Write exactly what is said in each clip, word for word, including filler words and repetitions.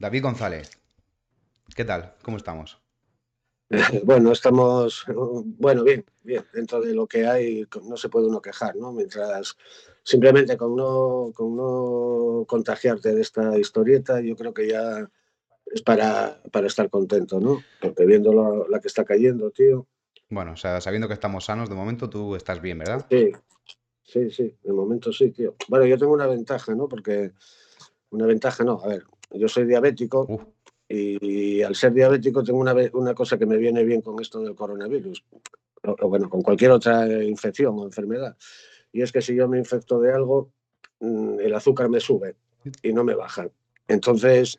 David González, ¿qué tal? ¿Cómo estamos? Bueno, estamos... Bueno, bien, bien. Dentro de lo que hay no se puede uno quejar, ¿no? Mientras... Simplemente con no, con no contagiarte de esta historieta, yo creo que ya es para, para estar contento, ¿no? Porque viendo lo, la que está cayendo, tío... Bueno, o sea, sabiendo que estamos sanos, de momento tú estás bien, ¿verdad? Sí, sí, sí, de momento sí, tío. Bueno, yo tengo una ventaja, ¿no? Porque... Una ventaja no, a ver, yo soy diabético... Uf. Y al ser diabético tengo una, una cosa que me viene bien con esto del coronavirus, o, o bueno, con cualquier otra infección o enfermedad, y es que si yo me infecto de algo, el azúcar me sube y no me baja. Entonces,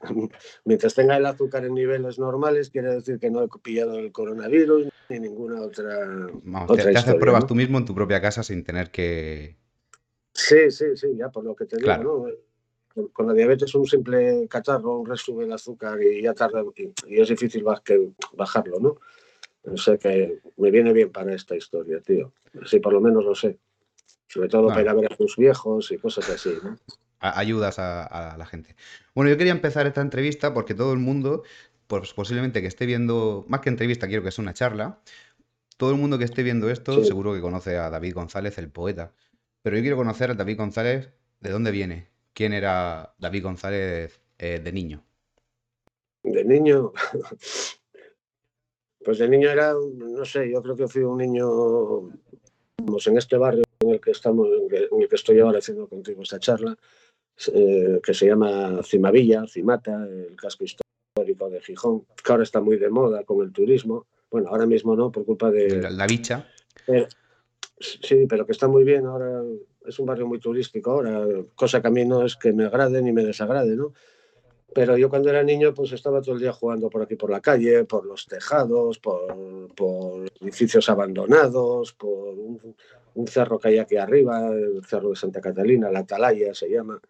mientras tenga el azúcar en niveles normales, quiere decir que no he pillado el coronavirus ni ninguna otra, Vamos, otra te, historia. Te haces pruebas, ¿no?, tú mismo en tu propia casa sin tener que... Sí, sí, sí, ya por lo que te digo, claro, ¿no? Con la diabetes un simple catarro, un resube el azúcar y ya tarda, y, y es difícil baj, que, bajarlo, ¿no? O sea que me viene bien para esta historia, tío. Sí, por lo menos lo sé. Sobre todo bueno, para ir a ver a sus viejos y cosas así, ¿no? Ayudas a, a la gente. Bueno, yo quería empezar esta entrevista porque todo el mundo, pues posiblemente que esté viendo, más que entrevista, quiero que sea una charla, todo el mundo que esté viendo esto, sí, seguro que conoce a David González, el poeta. Pero yo quiero conocer a David González, ¿de dónde viene? ¿Quién era David González eh, de niño? ¿De niño? Pues de niño era, no sé, yo creo que fui un niño, pues en este barrio en el que estamos, en el que estoy ahora haciendo contigo esta charla, eh, que se llama Cimavilla, Cimata, el casco histórico de Gijón, que ahora está muy de moda con el turismo. Bueno, ahora mismo no, por culpa de... La, la bicha. Eh, sí, pero que está muy bien ahora... Es un barrio muy turístico ahora, cosa que a mí no es que me agrade ni me desagrade, ¿no? Pero yo cuando era niño pues estaba todo el día jugando por aquí por la calle, por los tejados, por, por edificios abandonados, por un, un cerro que hay aquí arriba, el cerro de Santa Catalina, la Atalaya se llama.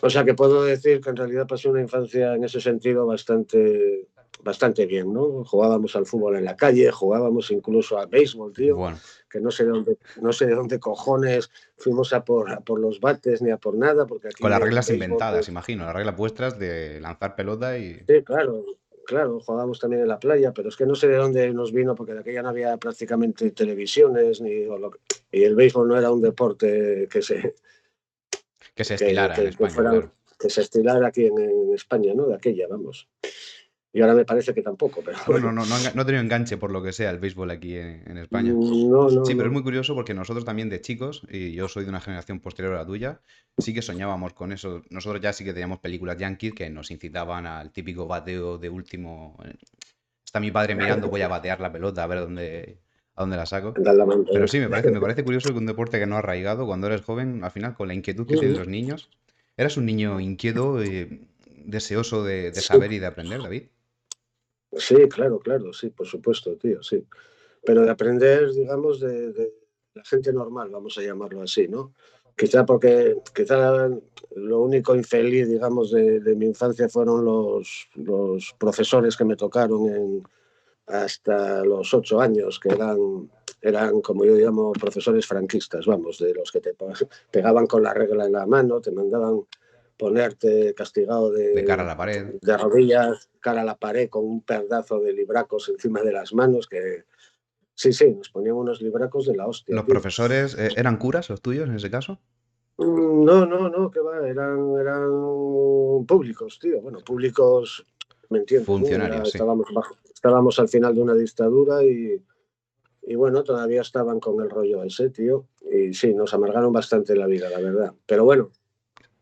O sea que puedo decir que en realidad pasé una infancia en ese sentido bastante, bastante bien, ¿no? Jugábamos al fútbol en la calle, jugábamos incluso a béisbol, tío. Bueno, que no sé de dónde, no sé de dónde cojones fuimos a por, a por los bates ni a por nada. Porque aquí con las reglas béisbol, inventadas, pues... imagino, las reglas vuestras de lanzar pelota y... Sí, claro, claro, jugábamos también en la playa, pero es que no sé de dónde nos vino, porque de aquella no había prácticamente televisiones, ni lo... y el béisbol no era un deporte que se... Que se estilara que, en que, España. Que, fuera, claro, que se estilara aquí en, en España, ¿no? De aquella, vamos. Y ahora me parece que tampoco. Pero bueno, no, no, no, no ha tenido enganche por lo que sea el béisbol aquí en, en España. No, no, sí, pero no. Es muy curioso porque nosotros también de chicos, y yo soy de una generación posterior a la tuya, sí que soñábamos con eso. Nosotros ya sí que teníamos películas yankees que nos incitaban al típico bateo de último. Está mi padre mirando, voy a batear la pelota a ver dónde, a dónde la saco. Pero sí, me parece, me parece curioso que un deporte que no ha arraigado cuando eres joven, al final con la inquietud que tienen los niños. Eras un niño inquieto y deseoso de, de saber y de aprender, David. Sí, claro, claro, sí, por supuesto, tío, sí. Pero de aprender, digamos, de, de la gente normal, vamos a llamarlo así, ¿no? Quizá porque, quizá lo único infeliz, digamos, de, de mi infancia fueron los, los profesores que me tocaron en, hasta los ocho años, que eran, eran, como yo llamo, profesores franquistas, vamos, de los que te pegaban con la regla en la mano, te mandaban... ponerte castigado de, de cara a la pared, de rodillas, cara a la pared con un pedazo de libracos encima de las manos, que sí, sí, nos ponían unos libracos de la hostia. ¿Los tío. profesores eh, eran curas los tuyos en ese caso? No, no, no, que va, eran, eran públicos, tío, bueno, públicos, me entiendo. Funcionarios, ¿no? Era, estábamos, sí. bajo, estábamos al final de una dictadura y... Y bueno, todavía estaban con el rollo ese, tío, y sí, nos amargaron bastante la vida, la verdad, pero bueno.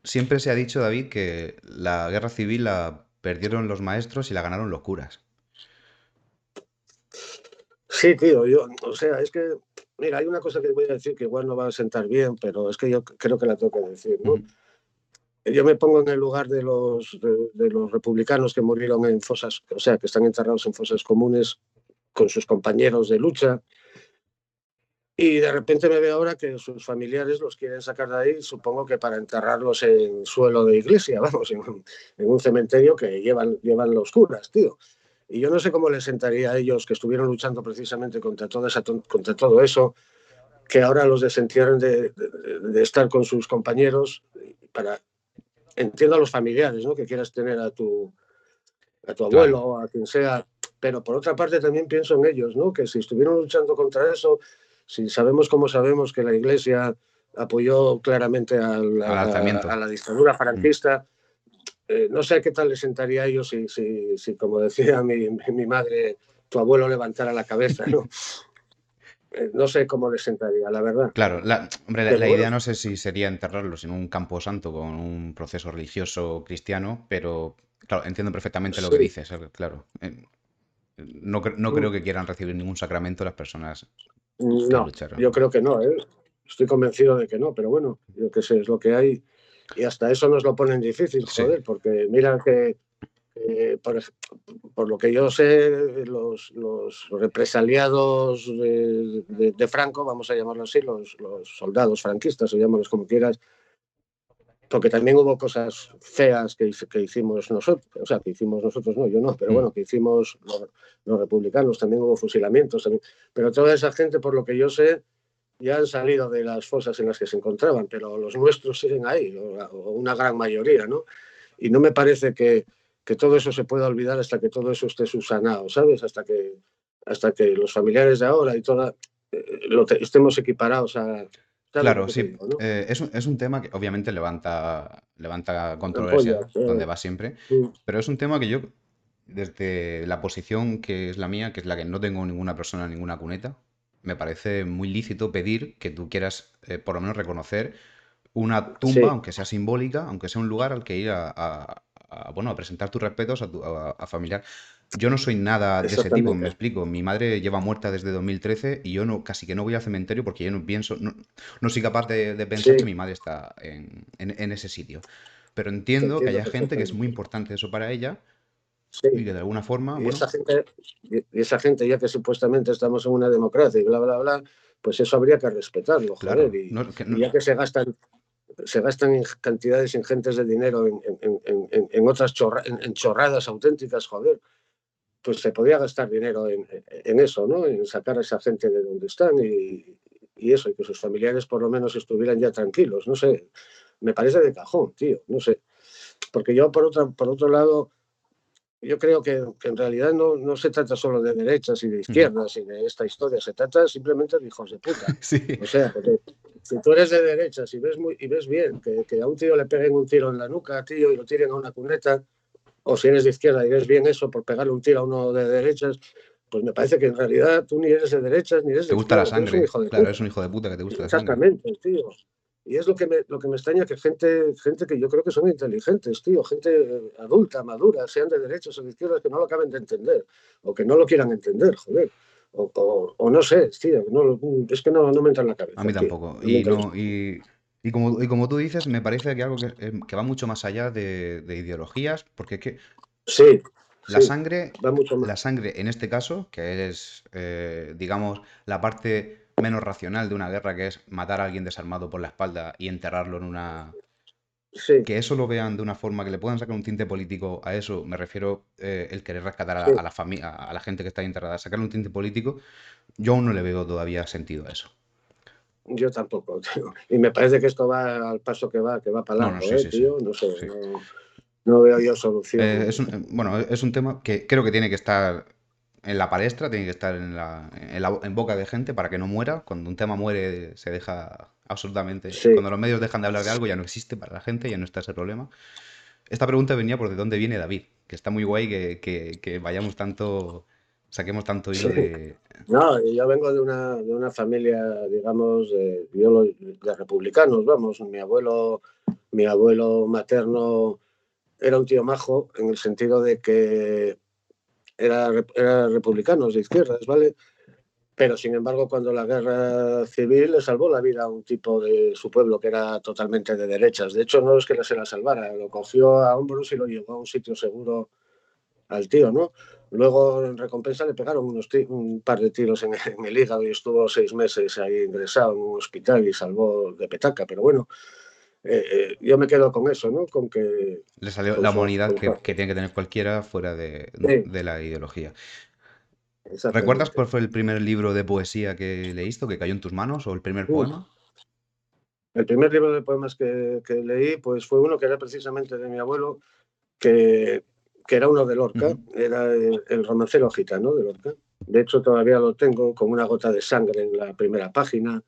Siempre se ha dicho, David, que la guerra civil la perdieron los maestros y la ganaron los curas. Sí, tío, yo, o sea, es que, mira, hay una cosa que voy a decir que igual no va a sentar bien, pero es que yo creo que la tengo que decir, ¿no? Mm. Yo me pongo en el lugar de los, de, de los republicanos que murieron en fosas, o sea, que están enterrados en fosas comunes con sus compañeros de lucha. Y de repente me veo ahora que sus familiares los quieren sacar de ahí, supongo que para enterrarlos en suelo de iglesia, vamos, en un, en un cementerio que llevan, llevan los curas, tío. Y yo no sé cómo les sentaría a ellos que estuvieron luchando precisamente contra, toda esa, contra todo eso, que ahora los desentierren de, de, de estar con sus compañeros para, entiendo a los familiares, ¿no? Que quieras tener a tu, a tu abuelo o a quien sea, pero por otra parte también pienso en ellos, ¿no? Que si estuvieron luchando contra eso, si sabemos como sabemos que la Iglesia apoyó claramente a la, a, a la dictadura franquista, mm. eh, no sé qué tal les sentaría a ellos si, si, si como decía mi, mi madre, tu abuelo levantara la cabeza, ¿no? No sé cómo les sentaría, la verdad. Claro, la, hombre, la, la idea no sé si sería enterrarlos en un campo santo con un proceso religioso cristiano, pero claro, entiendo perfectamente lo sí. que dices, claro. No, no creo que quieran recibir ningún sacramento las personas que no lucharon. Yo creo que no, ¿eh? Estoy convencido de que no, pero bueno, yo qué sé, es lo que hay. Y hasta eso nos lo ponen difícil, joder, sí. porque mira que... Eh, por, por lo que yo sé, los, los represaliados de, de, de Franco, vamos a llamarlo así, los, los soldados franquistas, o llámalos como quieras, porque también hubo cosas feas que, que hicimos nosotros, o sea, que hicimos nosotros, no, yo no, pero bueno, que hicimos los, los republicanos, también hubo fusilamientos, también, pero toda esa gente, por lo que yo sé, ya han salido de las fosas en las que se encontraban, pero los nuestros siguen ahí, o una gran mayoría, ¿no? Y no me parece que que todo eso se pueda olvidar hasta que todo eso esté subsanado, ¿sabes? Hasta que, hasta que los familiares de ahora y toda eh, lo te, estemos equiparados a... Claro, sí. Digo, ¿no? eh, es, un, es un tema que obviamente levanta, levanta controversia, polla, donde eh. va siempre, sí. pero es un tema que yo, desde la posición que es la mía, que es la que no tengo ninguna persona, ninguna cuneta, me parece muy lícito pedir que tú quieras, eh, por lo menos, reconocer una tumba, sí. aunque sea simbólica, aunque sea un lugar al que ir a... a A, bueno, a presentar tus respetos a, tu, a, a familiar. Yo no soy nada de ese tipo, me explico. Mi madre lleva muerta desde dos mil trece y yo no, casi que no voy al cementerio porque yo no pienso, no, no soy capaz de, de pensar sí. que mi madre está en, en, en ese sitio. Pero entiendo, entiendo que haya gente que es muy importante eso para ella sí. y que de alguna forma... Y, bueno, esa gente, y esa gente, ya que supuestamente estamos en una democracia y bla, bla, bla, pues eso habría que respetarlo, claro, joder. Y, no, que no, y ya que se gastan... se gastan cantidades ingentes de dinero en, en, en, en otras chorra, en, en chorradas auténticas, joder, pues se podía gastar dinero en, en eso, ¿no? En sacar a esa gente de donde están y, y eso, y que sus familiares por lo menos estuvieran ya tranquilos, no sé, me parece de cajón, tío, no sé. Porque yo, por, otra, por otro lado, yo creo que, que en realidad no, no se trata solo de derechas y de izquierdas y de esta historia, se trata simplemente de hijos de puta. Sí. O sea, porque... Si tú eres de derechas y ves, muy, y ves bien que, que a un tío le peguen un tiro en la nuca, tío, y lo tiren a una cuneta, o si eres de izquierda y ves bien eso por pegarle un tiro a uno de derechas, pues me parece que en realidad tú ni eres de derechas ni eres de izquierda. Te gusta la sangre, claro, puta. Eres un hijo de puta que te gusta la sangre. Exactamente, tío. Y es lo que me, lo que me extraña, que gente, gente que yo creo que son inteligentes, tío, gente adulta, madura, sean de derechas o de izquierdas, que no lo acaben de entender, o que no lo quieran entender, joder. O, o, o no sé, tío, no, es que no, no me entra en la cabeza. A mí tampoco. Tío, y, no, y, y, como, y como tú dices, me parece que algo que, que va mucho más allá de, de ideologías, porque es que sí, la, sí, sangre, va mucho más. La sangre, en este caso, que es, eh, digamos, la parte menos racional de una guerra, que es matar a alguien desarmado por la espalda y enterrarlo en una... Sí. Que eso lo vean de una forma que le puedan sacar un tinte político a eso, me refiero, eh, el querer rescatar a, sí. a la familia, a la gente que está enterrada, sacarle un tinte político, yo aún no le veo todavía sentido a eso. Yo tampoco, tío. Y me parece que esto va al paso que va, que va para largo, no, no, sí, ¿eh, sí, tío? Sí. No sé, sí. no, no veo yo solución. Eh, es un, bueno, es un tema que creo que tiene que estar en la palestra, tiene que estar en, la, en, la, en boca de gente para que no muera. Cuando un tema muere se deja... Absolutamente. Sí. Cuando los medios dejan de hablar de algo, ya no existe para la gente, ya no está ese problema. Esta pregunta venía por de dónde viene David, que está muy guay que, que, que vayamos tanto, saquemos tanto hilo sí. de... No, yo vengo de una, de una familia, digamos, de, de republicanos, vamos. Mi abuelo, mi abuelo materno era un tío majo en el sentido de que era, era republicano, de izquierdas, ¿vale? Pero, sin embargo, cuando la guerra civil le salvó la vida a un tipo de su pueblo que era totalmente de derechas. De hecho, no es que no se la salvara, lo cogió a hombros y lo llevó a un sitio seguro al tío, ¿no? Luego, en recompensa, le pegaron unos un par de tiros en, en el hígado y estuvo seis meses ahí ingresado en un hospital y salvó de petaca. Pero bueno, eh, eh, yo me quedo con eso, ¿no? Con que... Le salió pues, la humanidad que, que tiene que tener cualquiera fuera de, sí. de la ideología. ¿Recuerdas cuál fue el primer libro de poesía que leíste, que cayó en tus manos, o el primer poema? El primer libro de poemas que, que leí pues fue uno que era precisamente de mi abuelo, que, que era uno de Lorca, uh-huh. era el, el Romancero Gitano de Lorca. De hecho, todavía lo tengo con una gota de sangre en la primera página.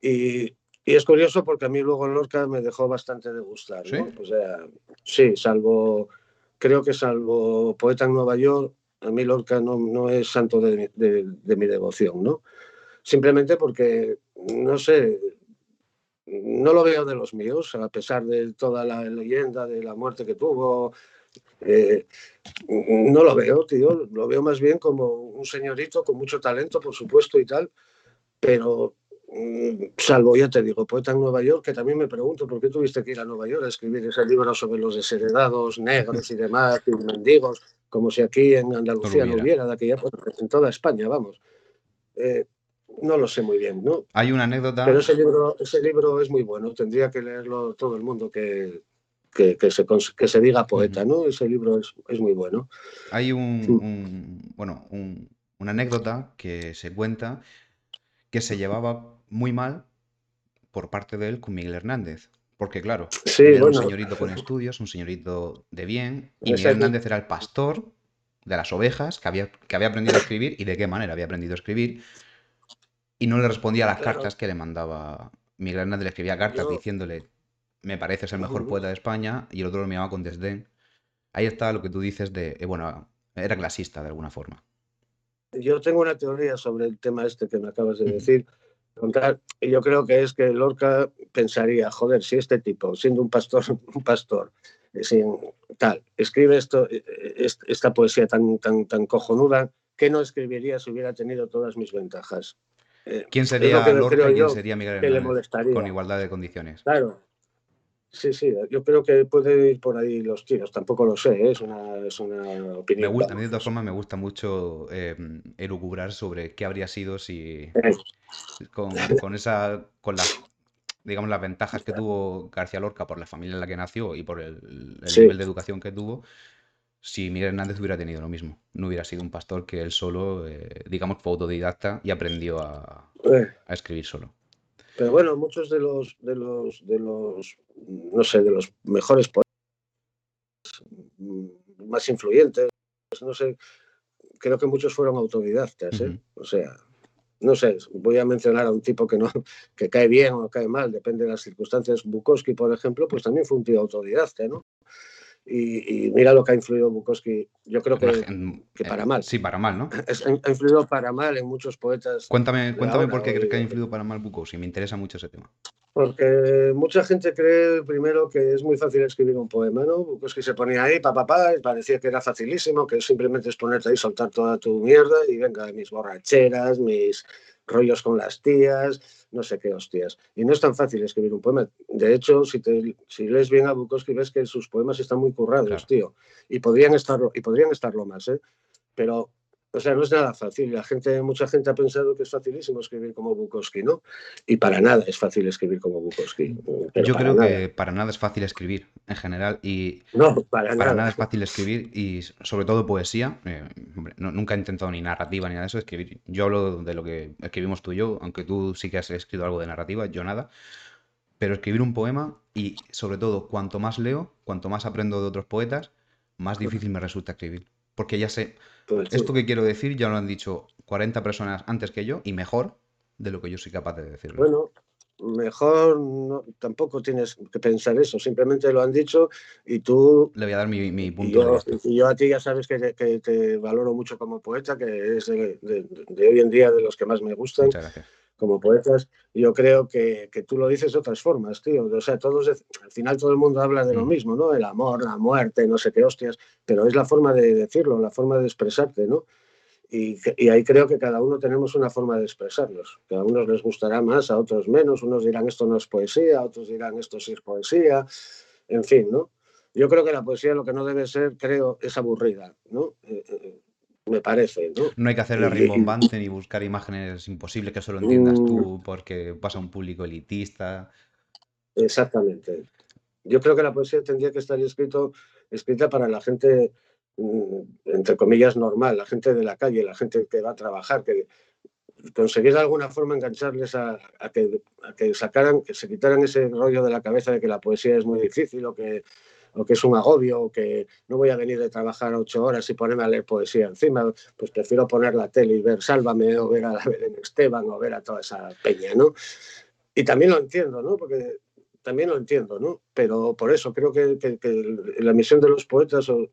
Y, y es curioso porque a mí luego Lorca me dejó bastante de gustar, ¿no? ¿Sí? O sea, sí, salvo, creo que salvo Poeta en Nueva York, a mí Lorca no, no es santo de, de, de mi devoción, ¿no? Simplemente porque, no sé, no lo veo de los míos, a pesar de toda la leyenda de la muerte que tuvo. Eh, no lo veo, tío, lo veo más bien como un señorito con mucho talento, por supuesto, y tal, pero mm, salvo, ya te digo, Poeta en Nueva York, que también me pregunto por qué tuviste que ir a Nueva York a escribir ese libro sobre los desheredados, negros y demás, y mendigos, como si aquí en Andalucía no hubiera de aquella época, en toda España, vamos. Eh, No lo sé muy bien, ¿no? Hay una anécdota... Pero ese libro, ese libro es muy bueno, tendría que leerlo todo el mundo que, que, que, se, que se diga poeta, ¿no? Ese libro es, es muy bueno. Hay un, sí. un bueno, un, una anécdota que se cuenta que se llevaba muy mal por parte de él con Miguel Hernández, porque claro, sí, era bueno. un señorito con estudios, un señorito de bien, y Miguel Hernández era el pastor de las ovejas que había, que había aprendido a escribir, y de qué manera había aprendido a escribir. Y no le respondía a las claro. cartas que le mandaba Miguel Hernández, le escribía cartas Yo... diciéndole, me pareces el mejor poeta de España, y el otro lo miraba con desdén. Ahí está lo que tú dices de, eh, bueno, era clasista de alguna forma. Yo tengo una teoría sobre el tema este que me acabas de decir. Y yo creo que es que Lorca pensaría, joder, si este tipo, siendo un pastor, un pastor, sin, tal, escribe esto, esta poesía tan, tan, tan cojonuda, ¿qué no escribiría si hubiera tenido todas mis ventajas? ¿Quién sería Lorca y quién sería Miguel Hernández con igualdad de condiciones? Claro. Sí, sí. Yo creo que puede ir por ahí los tiros. Tampoco lo sé, ¿eh? es, una, es una opinión. Me gusta, a mí de todas formas me gusta mucho eh, elucubrar sobre qué habría sido si eh. con, con esa, con las, digamos, las ventajas que tuvo García Lorca por la familia en la que nació y por el, el sí. nivel de educación que tuvo. Si Miguel Hernández hubiera tenido lo mismo, no hubiera sido un pastor que él solo, eh, digamos, fue autodidacta y aprendió a, a escribir solo. Pero bueno, muchos de los, de los, de los, no sé, de los mejores poetas, más influyentes, no sé, creo que muchos fueron autodidactas, ¿eh? Uh-huh. O sea, no sé, voy a mencionar a un tipo que no, que cae bien o cae mal, depende de las circunstancias. Bukowski, por ejemplo, pues también fue un tío autodidacta, ¿no? Y, y mira lo que ha influido Bukowski, yo creo que, en, que para en, mal. Sí, para mal, ¿no? Es, ha influido para mal en muchos poetas. Cuéntame, cuéntame por qué crees que ha influido para mal Bukowski, me interesa mucho ese tema. Porque mucha gente cree, primero, que es muy fácil escribir un poema, ¿no? Bukowski se ponía ahí, pa, pa, pa, y parecía que era facilísimo, que simplemente es ponerte ahí, soltar toda tu mierda y venga, mis borracheras, mis rollos con las tías, no sé qué hostias. Y no es tan fácil escribir un poema. De hecho, si, te, si lees bien a Bukowski, ves que sus poemas están muy currados, claro. tío. Y podrían estarlo, y podrían estarlo más, ¿eh? Pero, o sea, no es nada fácil. La gente, mucha gente ha pensado que es facilísimo escribir como Bukowski, ¿no? Y para nada es fácil escribir como Bukowski. Yo creo nada. que para nada es fácil escribir, en general. Y no, para, para nada. nada es fácil escribir, y sobre todo poesía. Eh, hombre, no, nunca he intentado ni narrativa ni nada de eso, escribir. Yo hablo de lo que escribimos tú y yo, aunque tú sí que has escrito algo de narrativa, yo nada. Pero escribir un poema, y sobre todo, cuanto más leo, cuanto más aprendo de otros poetas, más difícil me resulta escribir. Porque ya sé, esto que quiero decir ya lo han dicho cuarenta personas antes que yo y mejor de lo que yo soy capaz de decirlo. Bueno, mejor no, tampoco tienes que pensar eso, simplemente lo han dicho y tú... Le voy a dar mi, mi punto de vista. Y yo a ti ya sabes que, que te valoro mucho como poeta, que es de, de, de hoy en día de los que más me gustan. Muchas gracias. Como poetas, yo creo que, que tú lo dices de otras formas, tío. O sea, todos, al final todo el mundo habla de lo mismo, ¿no? El amor, la muerte, no sé qué hostias, pero es la forma de decirlo, la forma de expresarte, ¿no? Y, y ahí creo que cada uno tenemos una forma de expresarnos. Que a unos les gustará más, a otros menos. Unos dirán esto no es poesía, otros dirán esto sí es poesía, en fin, ¿no? Yo creo que la poesía lo que no debe ser, creo, es aburrida, ¿no? Eh, eh, me parece, ¿no? No hay que hacerle rimbombante ni buscar imágenes imposibles que solo entiendas tú porque pasa un público elitista. Exactamente. Yo creo que la poesía tendría que estar escrito, escrita para la gente, entre comillas, normal, la gente de la calle, la gente que va a trabajar, que conseguir de alguna forma engancharles a, a, que, a que sacaran, que se quitaran ese rollo de la cabeza de que la poesía es muy difícil o que, o que es un agobio o que no voy a venir de trabajar ocho horas y ponerme a leer poesía encima, pues prefiero poner la tele y ver Sálvame o ver a la Belén Esteban o ver a toda esa peña, ¿no? Y también lo entiendo, ¿no? Porque también lo entiendo, ¿no? Pero por eso creo que, que, que la misión de los poetas, o,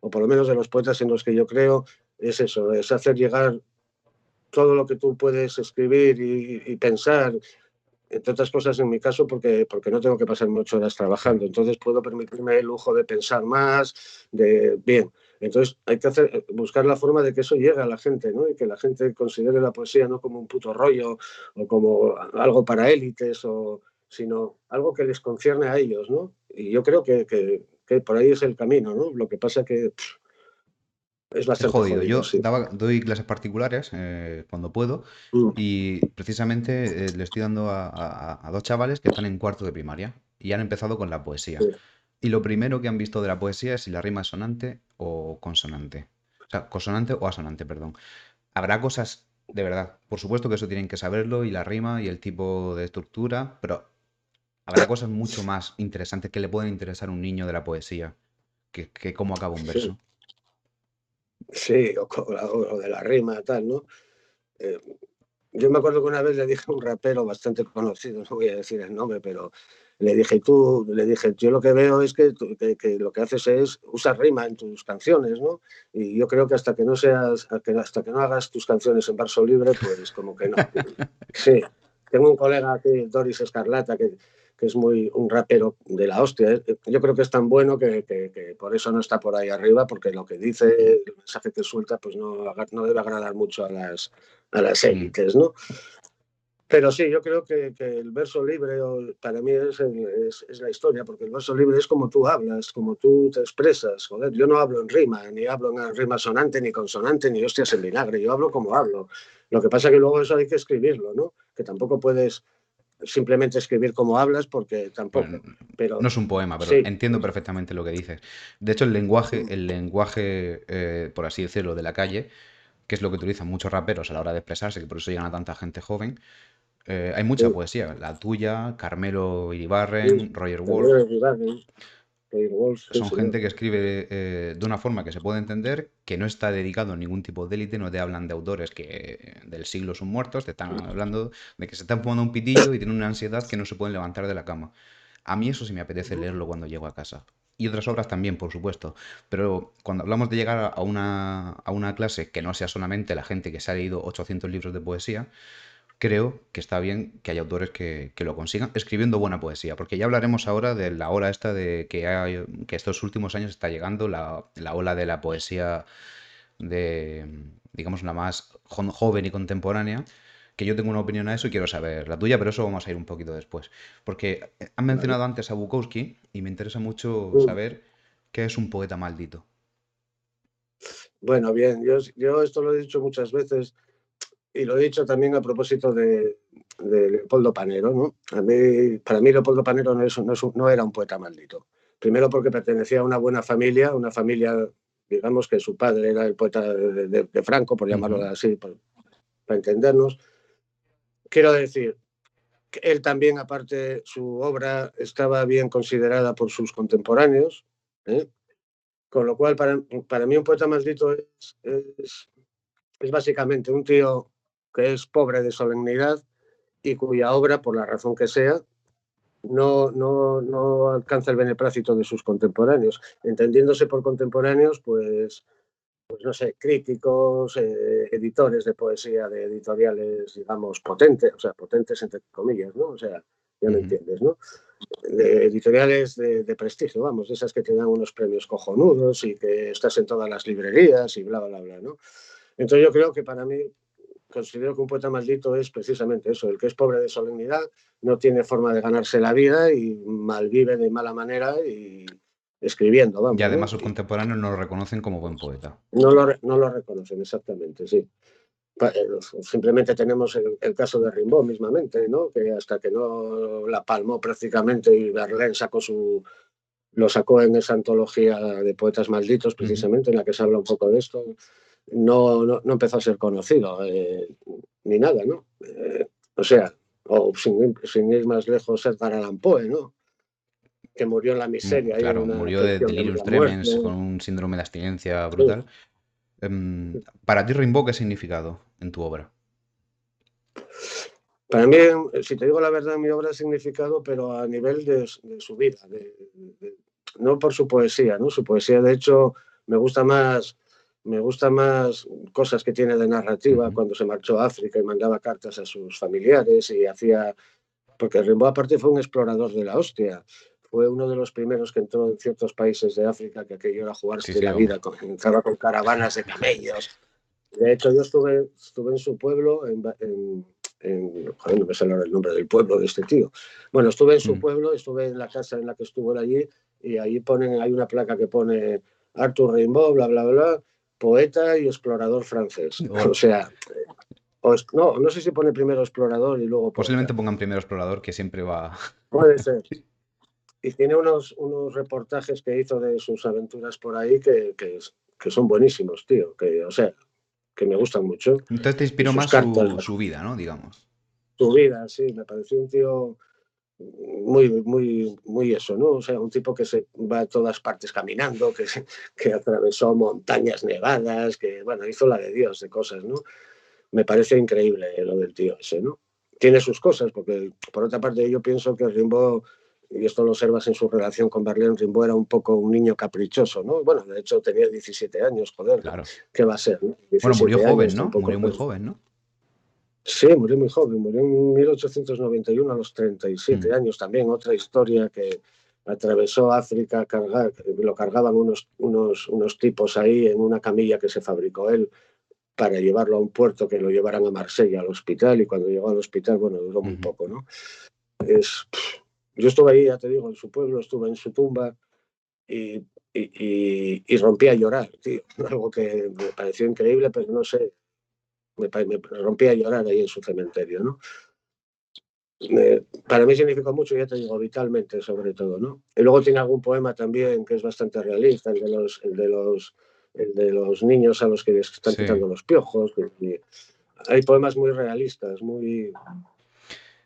o por lo menos de los poetas en los que yo creo, es eso, es hacer llegar todo lo que tú puedes escribir y, y pensar, entre otras cosas en mi caso, porque, porque no tengo que pasar ocho horas trabajando, entonces puedo permitirme el lujo de pensar más, de bien. Entonces hay que hacer, buscar la forma de que eso llegue a la gente, ¿no? Y que la gente considere la poesía no como un puto rollo o como algo para élites, o, sino algo que les concierne a ellos, ¿no? Y yo creo que, que, que por ahí es el camino, ¿no? Lo que pasa que... Pff, Es bastante jodido. jodido. Yo sí. daba, doy clases particulares eh, cuando puedo mm. y precisamente eh, le estoy dando a, a, a dos chavales que están en cuarto de primaria y han empezado con la poesía. Sí. Y lo primero que han visto de la poesía es si la rima es sonante o consonante. O sea, consonante o asonante, perdón. Habrá cosas, de verdad, por supuesto que eso tienen que saberlo, y la rima y el tipo de estructura, pero habrá cosas mucho más interesantes que le pueden interesar a un niño de la poesía que, que cómo acaba un verso. Sí. Sí, o, o de la rima, tal, ¿no? Eh, yo me acuerdo que una vez le dije a un rapero bastante conocido, no voy a decir el nombre, pero le dije, tú, le dije, yo lo que veo es que, tú, que, que lo que haces es usar rima en tus canciones, ¿no? Y yo creo que hasta que no seas, hasta que no hagas tus canciones en verso libre, pues como que no. Sí, tengo un colega aquí, Doris Escarlata, que... que es muy un rapero de la hostia. Yo creo que es tan bueno que, que, que por eso no está por ahí arriba, porque lo que dice, el mensaje que suelta, pues no, no debe agradar mucho a las, a las élites, ¿no? Pero sí, yo creo que, que el verso libre para mí es, es, es la historia, porque el verso libre es como tú hablas, como tú te expresas. Joder, yo no hablo en rima, ni hablo en rima sonante, ni consonante, ni hostias en vinagre. Yo hablo como hablo. Lo que pasa es que luego eso hay que escribirlo, ¿no? Que tampoco puedes... simplemente escribir como hablas, porque tampoco... Bueno, pero... No es un poema, pero sí, entiendo perfectamente lo que dices. De hecho, el lenguaje, el lenguaje eh, por así decirlo, de la calle, que es lo que utilizan muchos raperos a la hora de expresarse, que por eso llegan a tanta gente joven, eh, hay mucha sí. poesía. La tuya, Carmelo Iribarren, sí. Roger Wolfe... Sí, son sí, gente sí. que escribe eh, de una forma que se puede entender, que no está dedicado a ningún tipo de élite, no te hablan de autores que del siglo son muertos, te están hablando de que se están fumando un pitillo y tienen una ansiedad que no se pueden levantar de la cama. A mí eso sí me apetece leerlo cuando llego a casa. Y otras obras también, por supuesto. Pero cuando hablamos de llegar a una, a una clase que no sea solamente la gente que se ha leído ochocientos libros de poesía, creo que está bien que haya autores que, que lo consigan escribiendo buena poesía, porque ya hablaremos ahora de la ola esta de que, hay, que estos últimos años está llegando, la, la ola de la poesía de, digamos, la más joven y contemporánea, que yo tengo una opinión a eso y quiero saber la tuya, pero eso vamos a ir un poquito después. Porque han mencionado antes a Bukowski y me interesa mucho saber qué es un poeta maldito. Bueno, bien, yo, yo esto lo he dicho muchas veces, y lo he dicho también a propósito de, de Leopoldo Panero, ¿no? A mí, para mí Leopoldo Panero no, es, no, es, no era un poeta maldito. Primero porque pertenecía a una buena familia, una familia, digamos, que su padre era el poeta de, de, de Franco, por llamarlo así, por, para entendernos. Quiero decir, que él también, aparte, su obra estaba bien considerada por sus contemporáneos, ¿eh? Con lo cual, para, para mí un poeta maldito es, es, es básicamente un tío... que es pobre de solemnidad y cuya obra, por la razón que sea, no, no, no alcanza el beneplácito de sus contemporáneos. Entendiéndose por contemporáneos, pues, pues no sé, críticos, eh, editores de poesía, de editoriales, digamos, potentes, o sea, potentes entre comillas, ¿no? O sea, ya me entiendes, ¿no? De editoriales de, de prestigio, vamos, de esas que te dan unos premios cojonudos y que estás en todas las librerías y bla, bla, bla, ¿no? Entonces yo creo que para mí... considero que un poeta maldito es precisamente eso, el que es pobre de solemnidad, no tiene forma de ganarse la vida y malvive de mala manera y escribiendo. Vamos, y además ¿no? sus contemporáneos no lo reconocen como buen poeta. No lo, no lo reconocen, exactamente, sí. Simplemente tenemos el, el caso de Rimbaud mismamente, ¿no? Que hasta que no la palmó prácticamente y Verlaine sacó su... lo sacó en esa antología de poetas malditos precisamente, mm-hmm. en la que se habla un poco de esto... No, no, no empezó a ser conocido. Eh, ni nada, ¿no? Eh, o sea, o sin, sin ir más lejos, Edgar Allan Poe, ¿no? Que murió en la miseria. Claro, una murió de delirios tremens, con un síndrome de abstinencia brutal. Sí. Um, para ti, Rimbaud, ¿qué significado en tu obra? Para mí, si te digo la verdad, mi obra es significado, pero a nivel de, de su vida, de, de, no por su poesía, ¿no? Su poesía, de hecho, me gusta más, me gusta más cosas que tiene de narrativa, uh-huh. Cuando se marchó a África y mandaba cartas a sus familiares y hacía... Porque Rimbaud, aparte, fue un explorador de la hostia. Fue uno de los primeros que entró en ciertos países de África, que aquello era jugarse sí, sí, la hombre. vida, con, entraba con caravanas de camellos. De hecho, yo estuve, estuve en su pueblo, en, en, en, joder, no me sale ahora el nombre del pueblo de este tío. Bueno, estuve en su mm. pueblo, estuve en la casa en la que estuvo él allí, y ahí ponen, hay una placa que pone Arthur Rimbaud, bla, bla, bla, poeta y explorador francés. No. O sea, o, no, no sé si pone primero explorador y luego... Poeta. Posiblemente pongan primero explorador, que siempre va... Puede ser. Y tiene unos, unos reportajes que hizo de sus aventuras por ahí que, que, que son buenísimos, tío. Que, o sea, que me gustan mucho. Entonces te inspiró más su, su vida, ¿no? Digamos. Su vida, sí. Me pareció un tío muy, muy, muy eso, ¿no? O sea, un tipo que se va a todas partes caminando, que, que atravesó montañas nevadas, que, bueno, hizo la de Dios, de cosas, ¿no? Me parece increíble lo del tío ese, ¿no? Tiene sus cosas, porque, por otra parte, yo pienso que Rimbaud... y esto lo observas en su relación con Verlaine, Rimbaud era un poco un niño caprichoso, ¿no? Bueno, de hecho tenía diecisiete años, joder, claro. ¿Qué va a ser? ¿No? Bueno, murió joven, ¿no? Murió muy joven, ¿no? Sí, murió muy joven, murió en mil ochocientos noventa y uno a los treinta y siete mm. años también, otra historia que atravesó África, cargar, lo cargaban unos, unos, unos tipos ahí en una camilla que se fabricó él para llevarlo a un puerto, que lo llevaran a Marsella, al hospital, y cuando llegó al hospital, bueno, duró muy mm. poco, ¿no? Es... Yo estuve ahí, ya te digo, en su pueblo, estuve en su tumba y, y, y, y rompí a llorar, tío. Algo que me pareció increíble, pero no sé, me, me rompí a llorar ahí en su cementerio, ¿no? Eh, para mí significó mucho, ya te digo, vitalmente sobre todo, ¿no? Y luego tiene algún poema también que es bastante realista, el de los, el de los, el de los niños a los que les están sí. quitando los piojos. Y hay poemas muy realistas, muy...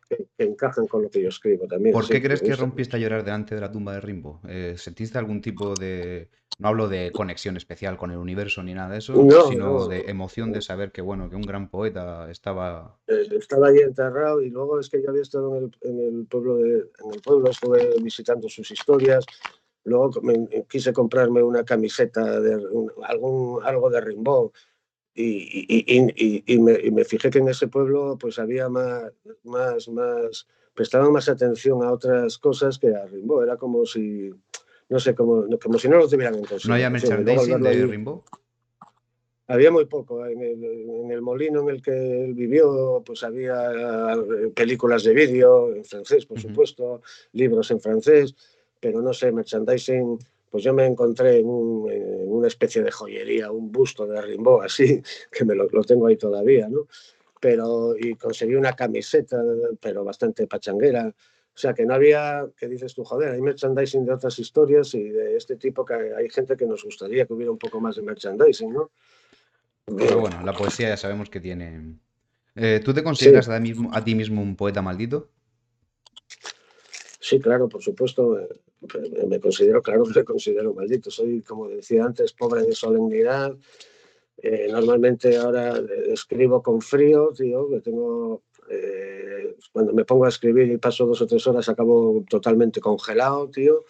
que encajan con lo que yo escribo también. ¿Por qué sí, crees que eso. rompiste a llorar delante de la tumba de Rimbaud? Eh, ¿Sentiste algún tipo de... No hablo de conexión especial con el universo ni nada de eso, no, sino no, de emoción no. de saber que, bueno, que un gran poeta estaba... Eh, estaba allí enterrado, y luego es que yo había estado en el, en el pueblo, de, en el pueblo, estuve visitando sus historias, luego me, quise comprarme una camiseta, de un, algún, algo de Rimbaud, Y, y, y, y, me, y me fijé que en ese pueblo pues había más, más, más, prestaban más atención a otras cosas que a Rimbaud. Era como si, no sé, como, como si no lo tuvieran en consideración. ¿No había merchandising de Rimbaud? Había muy poco. En el, en el molino en el que él vivió, pues había películas de vídeo en francés, por uh-huh. supuesto, libros en francés, pero no sé, merchandising... Pues yo me encontré en, un, en una especie de joyería, un busto de Rimbaud, así, que me lo, lo tengo ahí todavía, ¿no? Pero, y conseguí una camiseta, pero bastante pachanguera. O sea, que no había, que dices tú, joder, hay merchandising de otras historias y de este tipo, que hay gente que nos gustaría que hubiera un poco más de merchandising, ¿no? Pero bueno, la poesía ya sabemos que tiene... Eh, ¿Tú te consideras sí. a, ti mismo, a ti mismo un poeta maldito? Sí, claro, por supuesto... Eh, me considero, claro que me considero maldito. Soy, como decía antes, pobre de solemnidad. Eh, normalmente ahora escribo con frío, tío, que tengo... Eh, cuando me pongo a escribir y paso dos o tres horas, acabo totalmente congelado, tío,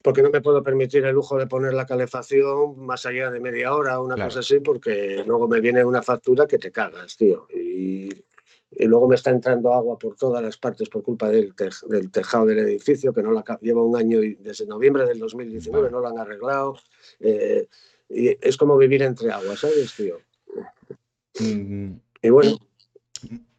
porque no me puedo permitir el lujo de poner la calefacción más allá de media hora o una claro. cosa así, porque luego me viene una factura que te cagas, tío. Y... Y luego me está entrando agua por todas las partes por culpa del, te del tejado del edificio, que no la lleva un año y desde noviembre del dos mil diecinueve no lo han arreglado. Eh, y es como vivir entre aguas, ¿sabes, tío? Mm-hmm. Y bueno,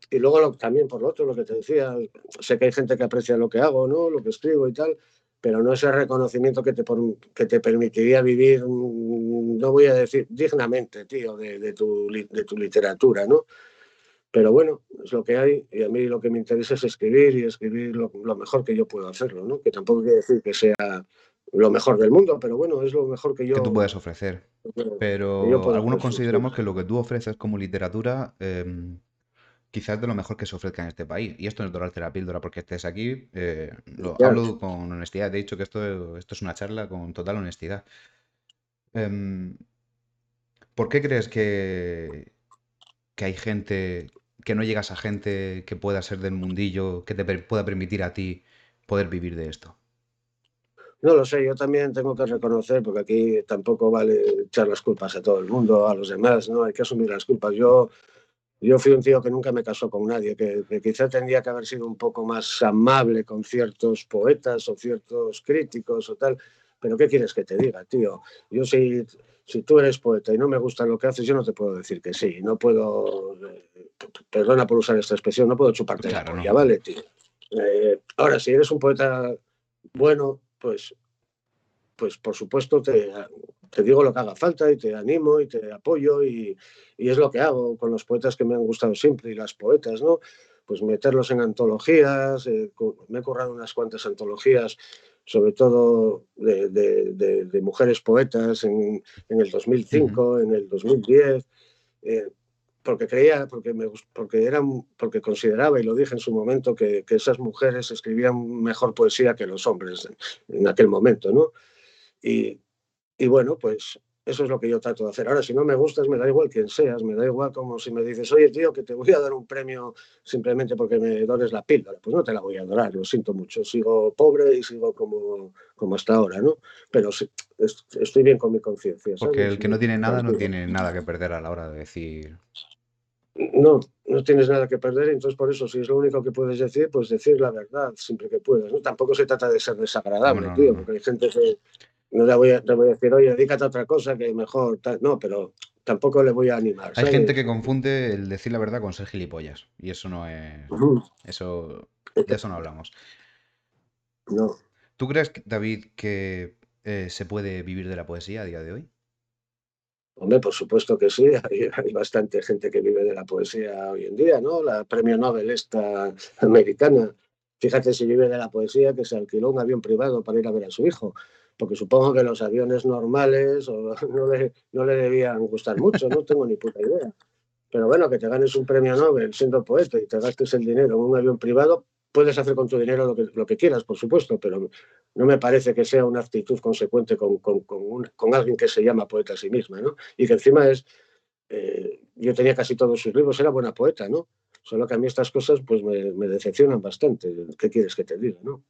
y luego lo, también por lo otro, lo que te decía, sé que hay gente que aprecia lo que hago, ¿no? Lo que escribo y tal, pero no ese reconocimiento que te, por que te permitiría vivir, no voy a decir dignamente, tío, de, de, tu, de tu literatura, ¿no? Pero bueno, es lo que hay, y a mí lo que me interesa es escribir y escribir lo, lo mejor que yo puedo hacerlo, ¿no? Que tampoco quiere decir que sea lo mejor del mundo, pero bueno, es lo mejor que yo... Que tú puedes ofrecer. Pero algunos consideramos que lo que tú ofreces como literatura eh, quizás de lo mejor que se ofrezca en este país. Y esto no es dorarte la píldora porque estés aquí. Eh, lo hablo con honestidad. Te he dicho que esto, esto es una charla con total honestidad. Eh, ¿Por qué crees que, que hay gente, que no llega a esa gente que pueda ser del mundillo, que te per- pueda permitir a ti poder vivir de esto? No lo sé, yo también tengo que reconocer, porque aquí tampoco vale echar las culpas a todo el mundo, a los demás, no hay que asumir las culpas. Yo, yo fui un tío que nunca me casó con nadie, que, que quizá tendría que haber sido un poco más amable con ciertos poetas o ciertos críticos o tal, pero ¿qué quieres que te diga, tío? Yo si, si tú eres poeta y no me gusta lo que haces, yo no te puedo decir que sí, no puedo, perdona por usar esta expresión, no puedo chuparte claro, la polla, no. ¿Vale, tío? Eh, ahora, si eres un poeta bueno, Pues, pues por supuesto te, te digo lo que haga falta y te animo y te apoyo y, y es lo que hago con los poetas que me han gustado siempre y las poetas, ¿no? Pues meterlos en antologías, eh, me he currado unas cuantas antologías, sobre todo de, de, de, de mujeres poetas en, en el dos mil cinco, uh-huh. en el dos mil diez, eh, porque creía, porque, me, porque, eran, porque consideraba, y lo dije en su momento, que, que esas mujeres escribían mejor poesía que los hombres en, en aquel momento, ¿no? Y, y bueno, pues eso es lo que yo trato de hacer. Ahora, si no me gustas, me da igual quién seas, me da igual como si me dices, oye, tío, que te voy a dar un premio simplemente porque me dores la píldora. Pues no te la voy a dorar, lo siento mucho. Sigo pobre y sigo como, como hasta ahora, ¿no? Pero sí, es, estoy bien con mi conciencia. Porque el que no tiene nada no tiene nada que perder a la hora de decir... No, no tienes nada que perder, entonces por eso, si es lo único que puedes decir, pues decir la verdad siempre que puedas, ¿no? Tampoco se trata de ser desagradable, no, tío, no, no. Porque hay gente que no le voy a, te voy a decir, oye, dedícate a otra cosa que mejor, tal. No, pero tampoco le voy a animar. Hay ¿sabes? gente que confunde el decir la verdad con ser gilipollas, y eso no es... Uh-huh. Eso, de eso no hablamos. No. ¿Tú crees, David, que eh, se puede vivir de la poesía a día de hoy? Hombre, por supuesto que sí, hay, hay bastante gente que vive de la poesía hoy en día, ¿no? La premio Nobel esta americana, fíjate si vive de la poesía que se alquiló un avión privado para ir a ver a su hijo, porque supongo que los aviones normales o, no, le, no le debían gustar mucho, no tengo ni puta idea. Pero bueno, que te ganes un premio Nobel siendo poeta y te gastes el dinero en un avión privado, puedes hacer con tu dinero lo que, lo que quieras, por supuesto, pero no me parece que sea una actitud consecuente con, con, con, un, con alguien que se llama poeta a sí misma, ¿no? Y que encima es... Eh, yo tenía casi todos sus libros, era buena poeta, ¿no? Solo que a mí estas cosas pues me, me decepcionan bastante. ¿Qué quieres que te diga, no?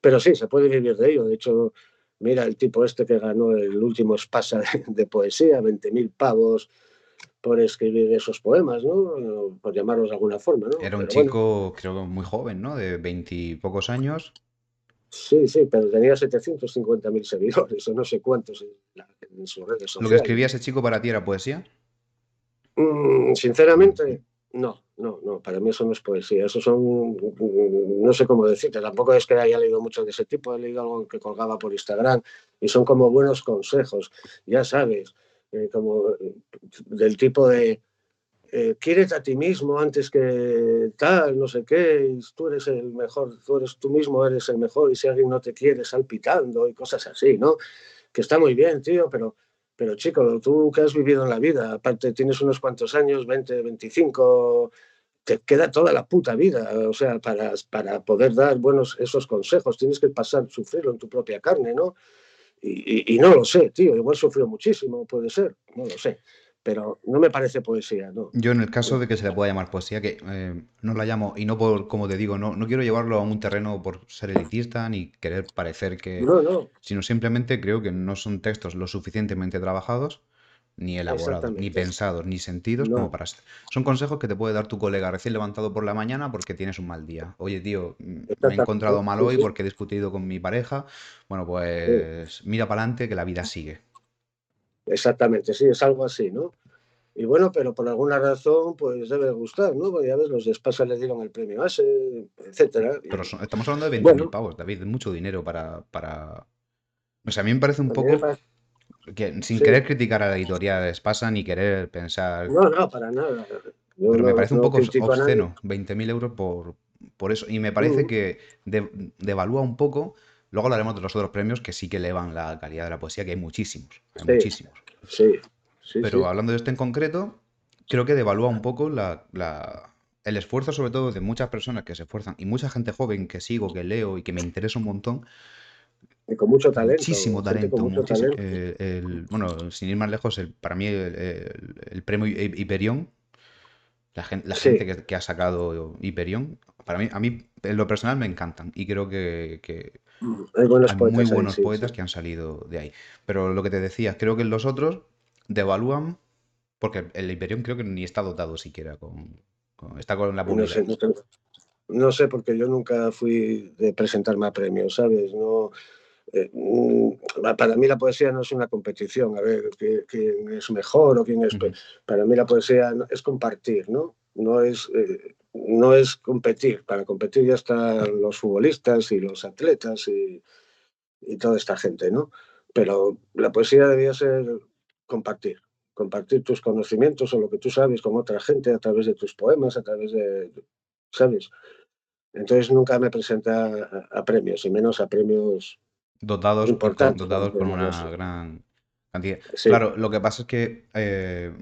Pero sí, se puede vivir de ello. De hecho, mira el tipo este que ganó el último Espasa de, de poesía, veinte mil pavos... por escribir esos poemas, ¿no? Por llamarlos de alguna forma, ¿no? Era un pero chico, bueno, creo que muy joven, ¿no? De veintipocos años. Sí, sí, pero tenía setecientos cincuenta mil seguidores o no sé cuántos en, la, en sus redes sociales. ¿Lo que escribía ese chico para ti era poesía? Mm, sinceramente, no, no, no. Para mí eso no es poesía. Eso son, no sé cómo decirte. Tampoco es que haya leído mucho de ese tipo. He leído algo que colgaba por Instagram y son como buenos consejos, ya sabes. Como del tipo de eh, quiérete a ti mismo antes que tal, no sé qué, y tú eres el mejor, tú eres tú mismo eres el mejor, y si alguien no te quiere salpicando y cosas así, ¿no? Que está muy bien, tío, pero, pero chico, tú que has vivido en la vida, aparte tienes unos cuantos años, veinte, veinticinco, te queda toda la puta vida, o sea, para, para poder dar buenos esos consejos, tienes que pasar, sufrirlo en tu propia carne, ¿no? Y, y, y no lo sé, tío, igual sufrió muchísimo, puede ser, no lo sé, pero no me parece poesía, ¿no? Yo en el caso de que se le pueda llamar poesía, que eh, no la llamo, y no por, como te digo, no, no quiero llevarlo a un terreno por ser elitista ni querer parecer que... No, no. Sino simplemente creo que no son textos lo suficientemente trabajados, ni elaborados, ni pensados, ni sentidos, no. Como para ser. Son consejos que te puede dar tu colega recién levantado por la mañana porque tienes un mal día. Oye, tío, me he encontrado mal hoy porque he discutido con mi pareja. Bueno, pues sí. Mira para adelante que la vida sigue. Exactamente, sí, es algo así, ¿no? Y bueno, pero por alguna razón, pues debe gustar, ¿no? Porque ya ves, los de Espasa le dieron el premio Ase, etcétera. Pero son, estamos hablando de veinte mil bueno. pavos, David, es mucho dinero para, para... O sea, a mí me parece un poco... Que, sin sí. querer criticar a la editorial Espasa ni querer pensar... No, no, para nada. Yo pero no, me parece no un poco obsceno, veinte mil euros por, por eso. Y me parece uh-huh. que de, devalúa un poco. Luego hablaremos de los otros premios que sí que elevan la calidad de la poesía, que hay muchísimos. Hay sí. muchísimos. Sí. Sí, pero sí. hablando de este en concreto, creo que devalúa un poco la, la, el esfuerzo sobre todo de muchas personas que se esfuerzan y mucha gente joven que sigo, que leo y que me interesa un montón. Y con mucho talento. Muchísimo talento. Mucho muchísimo, talento. Eh, el, bueno, sin ir más lejos, el, para mí el, el, el premio Hiperión, la gente, la sí. gente que, que ha sacado Hiperión, para mí, a mí en lo personal me encantan y creo que, que hay, buenos hay muy buenos ahí, poetas sí, que han salido de ahí. Pero lo que te decía, creo que los otros devalúan, porque el Hiperión creo que ni está dotado siquiera con... con está con la publicidad. No sé, no, no sé, porque yo nunca fui de presentarme a premios, ¿sabes? No... Eh, para mí la poesía no es una competición, a ver quién es mejor o quién es peor. Para mí la poesía es compartir, ¿no? No es, eh, no es competir. Para competir ya están los futbolistas y los atletas y, y toda esta gente, ¿no? Pero la poesía debía ser compartir. Compartir tus conocimientos o lo que tú sabes con otra gente a través de tus poemas, a través de... ¿sabes? Entonces nunca me presenta a, a premios, y menos a premios... dotados, con, dotados con una gran cantidad. Sí. Claro, lo que pasa es que eh,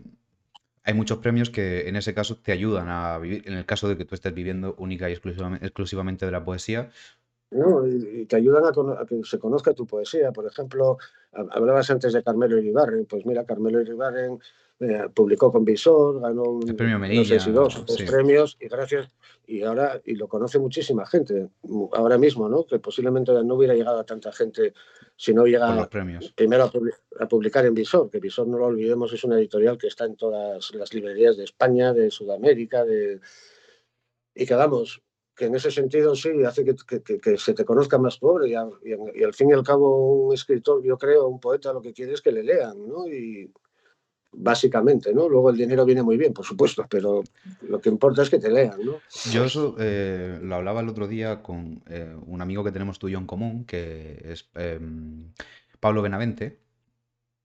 hay muchos premios que en ese caso te ayudan a vivir, en el caso de que tú estés viviendo única y exclusivamente, exclusivamente de la poesía. No, y, y te ayudan a, a que se conozca tu poesía. Por ejemplo, hablabas antes de Carmelo Iribarren. Pues mira, Carmelo Iribarren eh, publicó con Visor, ganó un, el premio Medilla, no sé si dos, tres sí. premios, y gracias, y ahora y lo conoce muchísima gente ahora mismo, ¿no? Que posiblemente no hubiera llegado a tanta gente si no llega los premios. Primero a, public, a publicar en Visor, que Visor, no lo olvidemos, es una editorial que está en todas las librerías de España, de Sudamérica, de... y que vamos... que en ese sentido sí, hace que, que, que se te conozca más tu obra y, a, y, y al fin y al cabo un escritor, yo creo, un poeta, lo que quiere es que le lean, ¿no? Y básicamente, ¿no? Luego el dinero viene muy bien, por supuesto, pero lo que importa es que te lean, ¿no? Yo eso eh, lo hablaba el otro día con eh, un amigo que tenemos tú y yo en común, que es eh, Pablo Benavente.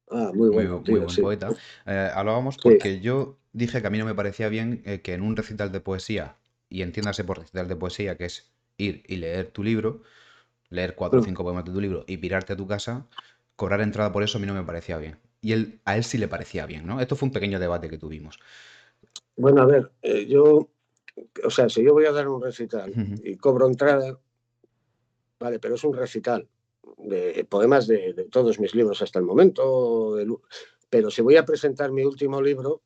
Ah, muy, bueno, muy, tío, muy buen sí. poeta. Eh, hablábamos porque sí. yo dije que a mí no me parecía bien eh, que en un recital de poesía, y entiéndase por recital de poesía, que es ir y leer tu libro, leer cuatro o cinco poemas de tu libro y pirarte a tu casa, cobrar entrada por eso a mí no me parecía bien. Y él, a él sí le parecía bien, ¿no? Esto fue un pequeño debate que tuvimos. Bueno, a ver, eh, yo... O sea, si yo voy a dar un recital uh-huh. y cobro entrada, vale, pero es un recital de poemas de, de todos mis libros hasta el momento. De, pero si voy a presentar mi último libro,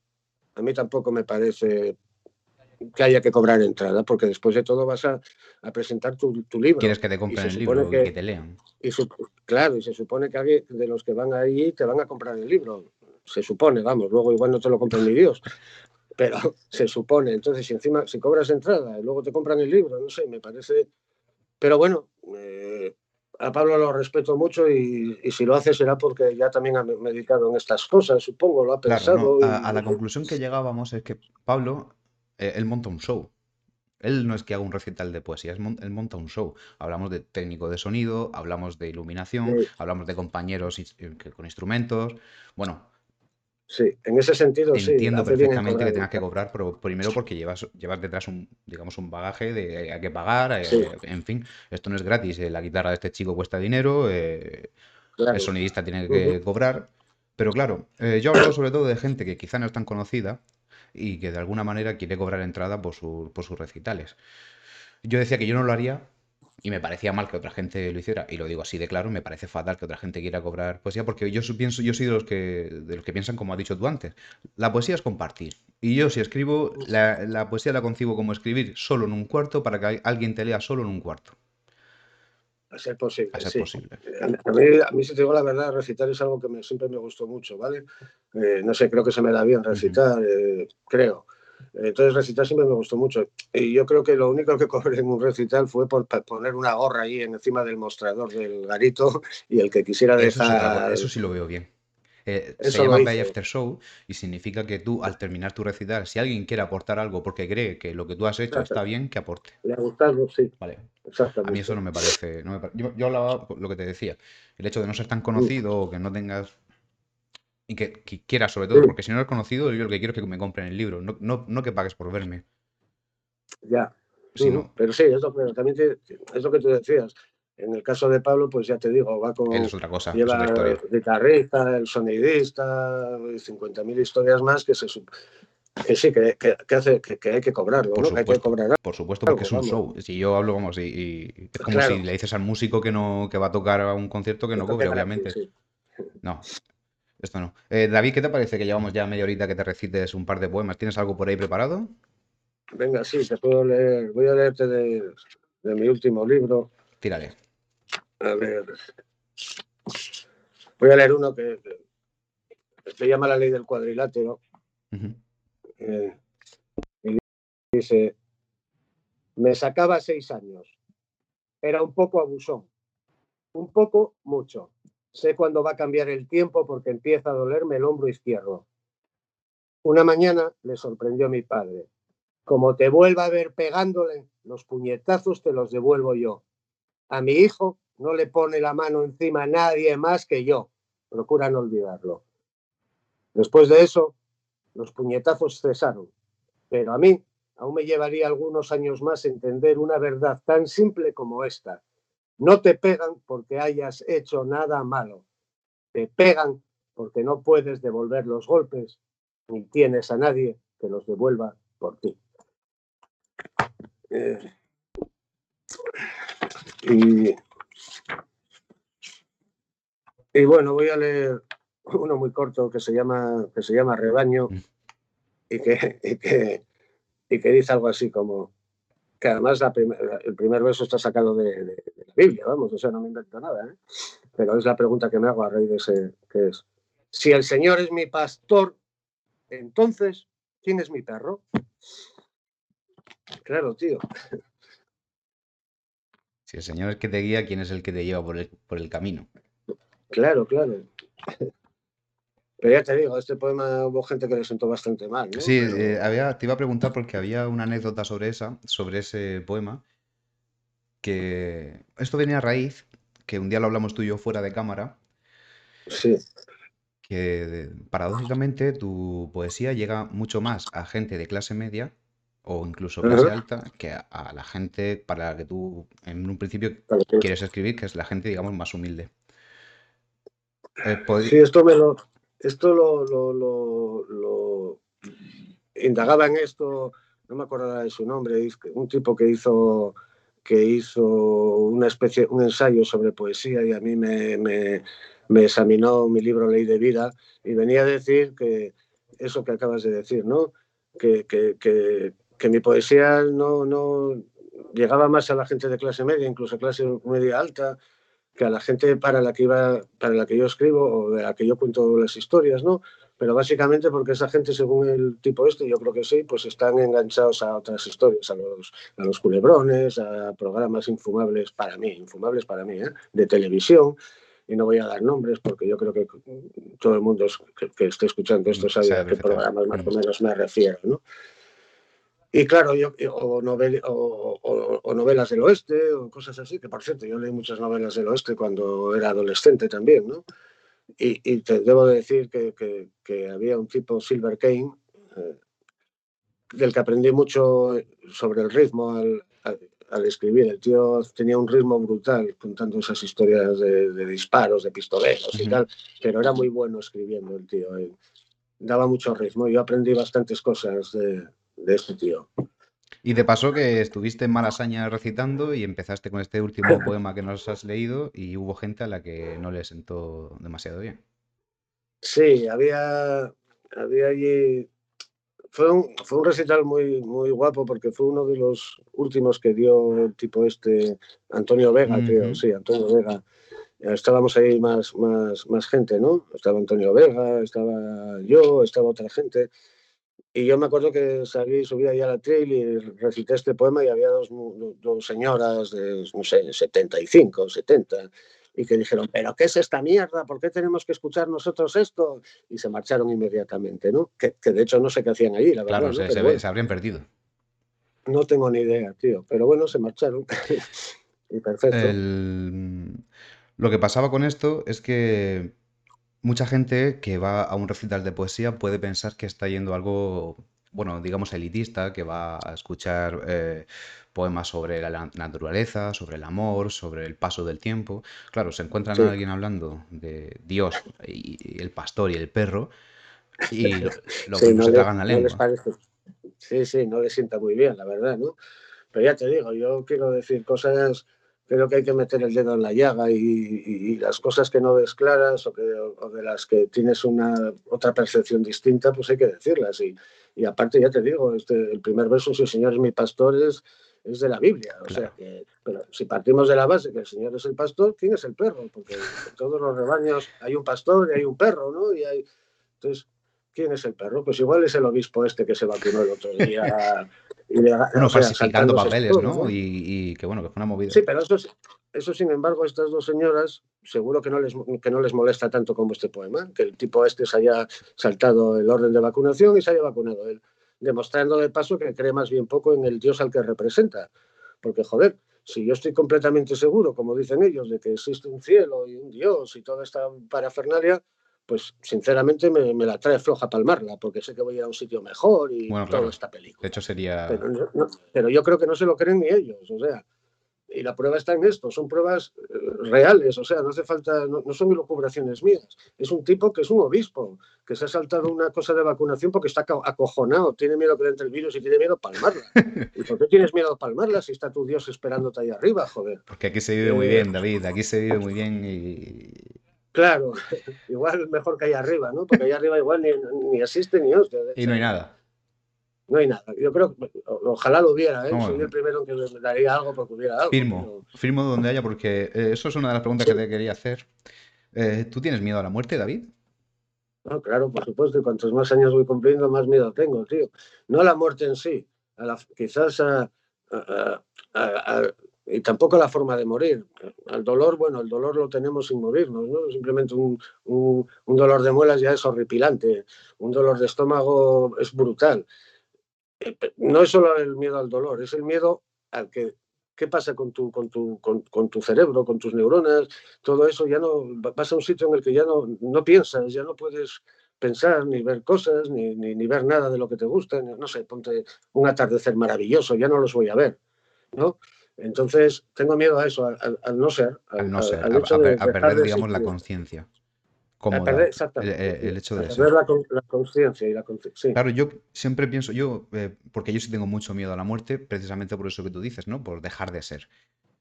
a mí tampoco me parece... que haya que cobrar entrada, porque después de todo vas a, a presentar tu, tu libro. Quieres que te compren el libro, que, que te lean. Y su, claro, y se supone que alguien de los que van ahí te van a comprar el libro. Se supone, vamos, luego igual no te lo compran ni Dios, pero se supone. Entonces, si encima, si cobras entrada y luego te compran el libro, no sé, me parece... Pero bueno, eh, a Pablo lo respeto mucho y, y si lo hace será porque ya también ha meditado en estas cosas, supongo, lo ha pensado. Claro, no, a, y, a la y, conclusión que llegábamos es que Pablo... él monta un show. Él no es que haga un recital de poesía, él monta un show. Hablamos de técnico de sonido, hablamos de iluminación, sí. hablamos de compañeros con instrumentos. Bueno, sí, en ese sentido entiendo sí, perfectamente que tengas que cobrar, pero primero porque llevas, llevas detrás un, digamos, un bagaje de hay que pagar, sí. eh, en fin, esto no es gratis. La guitarra de este chico cuesta dinero, eh, claro. el sonidista tiene que uh-huh. cobrar. Pero claro, eh, yo hablo sobre todo de gente que quizá no es tan conocida y que de alguna manera quiere cobrar entrada por, su, por sus recitales. Yo decía que yo no lo haría y me parecía mal que otra gente lo hiciera, y lo digo así de claro, me parece fatal que otra gente quiera cobrar poesía, porque yo pienso, yo soy de los que de los que piensan, como has dicho tú antes, la poesía es compartir, y yo si escribo, la, la poesía la concibo como escribir solo en un cuarto para que alguien te lea solo en un cuarto. A ser posible, a ser sí. posible. A mí, a mí, si te digo la verdad, recitar es algo que me, siempre me gustó mucho, ¿vale? Eh, no sé, creo que se me da bien recitar, uh-huh. eh, creo. Entonces, recitar siempre me gustó mucho. Y yo creo que lo único que cobré en un recital fue por poner una gorra ahí encima del mostrador del garito, y el que quisiera dejar... Eso sí lo veo bien. Eh, se llama pay after show y significa que tú, al terminar tu recital, si alguien quiere aportar algo porque cree que lo que tú has hecho está bien, que aporte. Le ha gustado, sí. Vale. Exactamente. A mí eso no me parece... No me pare... yo, yo hablaba lo que te decía. El hecho de no ser tan conocido, o que no tengas... Y que, que quieras, sobre todo, sí. porque si no eres conocido, yo lo que quiero es que me compren el libro. No, no, no que pagues por verme. Ya. Si mm, no... Pero sí, es lo, pero también te, es lo que tú decías. En el caso de Pablo, pues ya te digo, va con... Es otra cosa, lleva es otra historia. El guitarrista, el sonidista, cincuenta mil historias más que se... Que sí, que, que, que, hace, que, que hay que cobrarlo, por ¿no? Supuesto, que hay que cobrar algo. Por supuesto, porque es un show. Si yo hablo, vamos, y, y es como claro. Si le dices al músico que no que va a tocar a un concierto que no cobre, obviamente. Sí. No, esto no. Eh, David, ¿qué te parece que llevamos ya media horita que te recites un par de poemas? ¿Tienes algo por ahí preparado? Venga, sí, te puedo leer. Voy a leerte de, de mi último libro. Tírale. A ver. Voy a leer uno que se llama La ley del cuadrilátero. Uh-huh. Eh, y dice: me sacaba seis años, era un poco abusón, un poco mucho, sé cuándo va a cambiar el tiempo porque empieza a dolerme el hombro izquierdo. Una mañana le sorprendió mi padre: como te vuelva a ver pegándole, los puñetazos te los devuelvo yo. A mi hijo no le pone la mano encima nadie más que yo, procura no olvidarlo. Después de eso, los puñetazos cesaron, pero a mí aún me llevaría algunos años más entender una verdad tan simple como esta. No te pegan porque hayas hecho nada malo. Te pegan porque no puedes devolver los golpes, ni tienes a nadie que los devuelva por ti. Eh, y, y bueno, voy a leer uno muy corto que se llama, que se llama Rebaño y que, y, que, y que dice algo así como, que además la prim- el primer verso está sacado de, de, de la Biblia, vamos, o sea, no me invento nada, ¿eh? Pero es la pregunta que me hago a raíz de ese, que es, si el Señor es mi pastor, entonces, ¿quién es mi perro? Claro, tío. Si el Señor es el que te guía, ¿quién es el que te lleva por el, por el camino? Claro, claro. Pero ya te digo, este poema hubo gente que le sentó bastante mal, ¿no? Sí, eh, había, te iba a preguntar porque había una anécdota sobre esa, sobre ese poema, que esto venía a raíz, que un día lo hablamos tú y yo fuera de cámara, sí, que paradójicamente tu poesía llega mucho más a gente de clase media o incluso clase uh-huh. alta que a, a la gente para la que tú en un principio quieres escribir, que es la gente, digamos, más humilde. Eh, pod- sí, esto me lo... Esto lo, lo, lo, lo indagaba en esto, no me acuerdo de su nombre, un tipo que hizo que hizo una especie, un ensayo sobre poesía y a mí me, me, me examinó mi libro Ley de Vida y venía a decir que eso que acabas de decir, ¿no? Que, que, que, que mi poesía no, no llegaba más a la gente de clase media, incluso clase media alta, que a la gente para la que iba, para la que yo escribo o de la que yo cuento las historias, ¿no? Pero básicamente porque esa gente, según el tipo este, yo creo que sí, pues están enganchados a otras historias, a los, a los culebrones, a programas infumables para mí, infumables para mí, ¿eh? De televisión, y no voy a dar nombres porque yo creo que todo el mundo que, que esté escuchando esto sabe sí, a qué programas más o menos me refiero, ¿no? Y claro, yo, o, novel, o, o, o novelas del oeste, o cosas así, que por cierto, yo leí muchas novelas del oeste cuando era adolescente también, ¿no? Y, y te debo decir que, que, que había un tipo, Silver Kane, eh, del que aprendí mucho sobre el ritmo al, al, al escribir. El tío tenía un ritmo brutal contando esas historias de, de disparos, de pistoleros y tal, pero era muy bueno escribiendo el tío. Eh. Daba mucho ritmo. Yo aprendí bastantes cosas de... de este tío. Y te pasó que estuviste en Malasaña recitando y empezaste con este último poema que nos has leído y hubo gente a la que no le sentó demasiado bien. Sí, había, había allí... Fue un, fue un recital muy, muy guapo porque fue uno de los últimos que dio el tipo este, Antonio Vega, mm-hmm. creo, sí, Antonio Vega. Estábamos ahí más, más, más gente, ¿no? Estaba Antonio Vega, estaba yo, estaba otra gente... Y yo me acuerdo que salí, subí allá al atril y recité este poema y había dos, dos señoras de, no sé, setenta y cinco, setenta, y que dijeron, ¿pero qué es esta mierda? ¿Por qué tenemos que escuchar nosotros esto? Y se marcharon inmediatamente, ¿no? Que, que de hecho no sé qué hacían allí, la claro, verdad. Claro, se, ¿no? se, bueno, se habrían perdido. No tengo ni idea, tío, pero bueno, se marcharon. Y perfecto. El... Lo que pasaba con esto es que... Mucha gente que va a un recital de poesía puede pensar que está yendo a algo, bueno, digamos elitista, que va a escuchar eh, poemas sobre la naturaleza, sobre el amor, sobre el paso del tiempo. Claro, se encuentran sí. a alguien hablando de Dios y el pastor y el perro, y lo, lo sí, que no se le, tragan la lengua. No les sí, sí, no le sienta muy bien, la verdad, ¿no? Pero ya te digo, yo quiero decir cosas, creo que hay que meter el dedo en la llaga y, y, y las cosas que no ves claras o, que, o de las que tienes una otra percepción distinta, pues hay que decirlas. Y, y aparte, ya te digo, este, el primer verso, si el Señor es mi pastor, es, es de la Biblia. O claro. sea que, pero si partimos de la base que el Señor es el pastor, ¿quién es el perro? Porque en todos los rebaños hay un pastor y hay un perro, ¿no? Y hay... Entonces, ¿quién es el perro? Pues igual es el obispo este que se vacunó el otro día. Y le, bueno, o sea, falsificando papeles, todo, ¿no? ¿no? Y, y que bueno, que fue una movida. Sí, pero eso, eso, sin embargo, estas dos señoras seguro que no les, que no les molesta tanto como este poema, que el tipo este se haya saltado el orden de vacunación y se haya vacunado él, demostrando de paso que cree más bien poco en el Dios al que representa. Porque, joder, si yo estoy completamente seguro, como dicen ellos, de que existe un cielo y un Dios y toda esta parafernalia, pues sinceramente me, me la trae floja palmarla, porque sé que voy a ir a un sitio mejor y bueno, toda claro. esta película. De hecho sería... Pero, no, no, pero yo creo que no se lo creen ni ellos, o sea, y la prueba está en esto, son pruebas reales, o sea, no hace falta, no, no son elucubraciones mías, es un tipo que es un obispo, que se ha saltado una cosa de vacunación porque está acojonado, tiene miedo que le entre el virus y tiene miedo a palmarla. ¿Y por qué tienes miedo a palmarla si está tu Dios esperándote ahí arriba, joder? Porque aquí se vive muy bien, David, aquí se vive muy bien y... Claro, igual mejor que allá arriba, ¿no? Porque allá arriba igual ni, ni existe ni hostia. Y no hay nada. No hay nada. Yo creo que ojalá lo hubiera, ¿eh? No, soy el primero que le daría algo porque hubiera algo. Firmo, pero... firmo donde haya, porque eso es una de las preguntas sí. que te quería hacer. Eh, ¿Tú tienes miedo a la muerte, David? No, claro, por supuesto. Y cuantos más años voy cumpliendo, más miedo tengo, tío. No a la muerte en sí, a la, quizás a... a, a, a, a y tampoco la forma de morir. Al dolor, bueno, el dolor lo tenemos sin morirnos, ¿no? Simplemente un, un, un dolor de muelas ya es horripilante, un dolor de estómago es brutal. No es solo el miedo al dolor, es el miedo al que, ¿qué pasa con tu, con tu, con, con tu cerebro, con tus neuronas? Todo eso ya no, vas a un sitio en el que ya no, no piensas, ya no puedes pensar, ni ver cosas, ni, ni, ni ver nada de lo que te gusta, ni, no sé, ponte un atardecer maravilloso, ya no los voy a ver, ¿no? Entonces, tengo miedo a eso, al no ser. Al no ser, a, a, a, de, a perder, de digamos, la conciencia. Exactamente. El, el hecho de a perder eso. La conciencia y la conciencia. Sí. Claro, yo siempre pienso, yo, eh, porque yo sí tengo mucho miedo a la muerte, precisamente por eso que tú dices, ¿no? Por dejar de ser.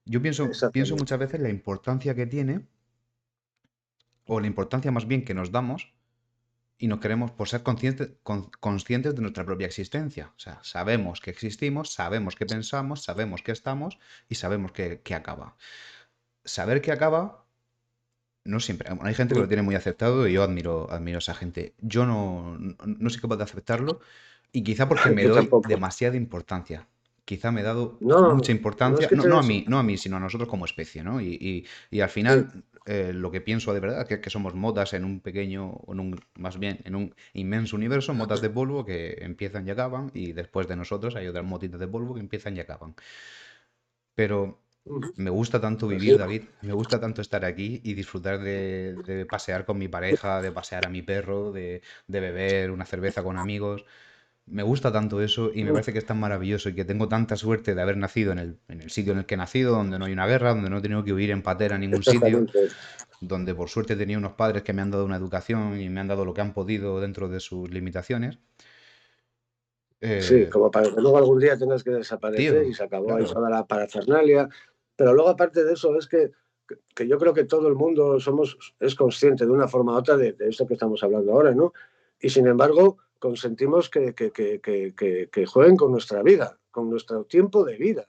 Yo pienso, pienso muchas veces la importancia que tiene, o la importancia más bien que nos damos, y nos queremos por ser conscientes, con, conscientes de nuestra propia existencia. O sea, sabemos que existimos, sabemos que pensamos, sabemos que estamos y sabemos que, que acaba. Saber que acaba, no siempre. Bueno, hay gente que lo tiene muy aceptado y yo admiro, admiro a esa gente. Yo no, no, no soy capaz de aceptarlo y quizá porque me doy demasiada importancia. Quizá me he dado no, mucha importancia, no, es que no, no, a mí, no a mí, sino a nosotros como especie, ¿no? Y, y, y al final, sí. eh, lo que pienso de verdad, que, que somos motas en un pequeño, en un, más bien, en un inmenso universo, motas de polvo que empiezan y acaban, y después de nosotros hay otras motitas de polvo que empiezan y acaban. Pero me gusta tanto vivir, David, me gusta tanto estar aquí y disfrutar de, de pasear con mi pareja, de pasear a mi perro, de, de beber una cerveza con amigos... Me gusta tanto eso y me parece que es tan maravilloso y que tengo tanta suerte de haber nacido en el, en el sitio en el que he nacido, donde no hay una guerra, donde no he tenido que huir en patera a ningún sitio, donde por suerte he tenido unos padres que me han dado una educación y me han dado lo que han podido dentro de sus limitaciones. Eh, sí, como para que luego algún día tengas que desaparecer, tío, y se acabó claro. ahí toda la parafernalia. Pero luego aparte de eso es que, que yo creo que todo el mundo somos, es consciente de una forma u otra de, de esto que estamos hablando ahora, ¿no? Y sin embargo... consentimos que, que, que, que, que, que jueguen con nuestra vida, con nuestro tiempo de vida.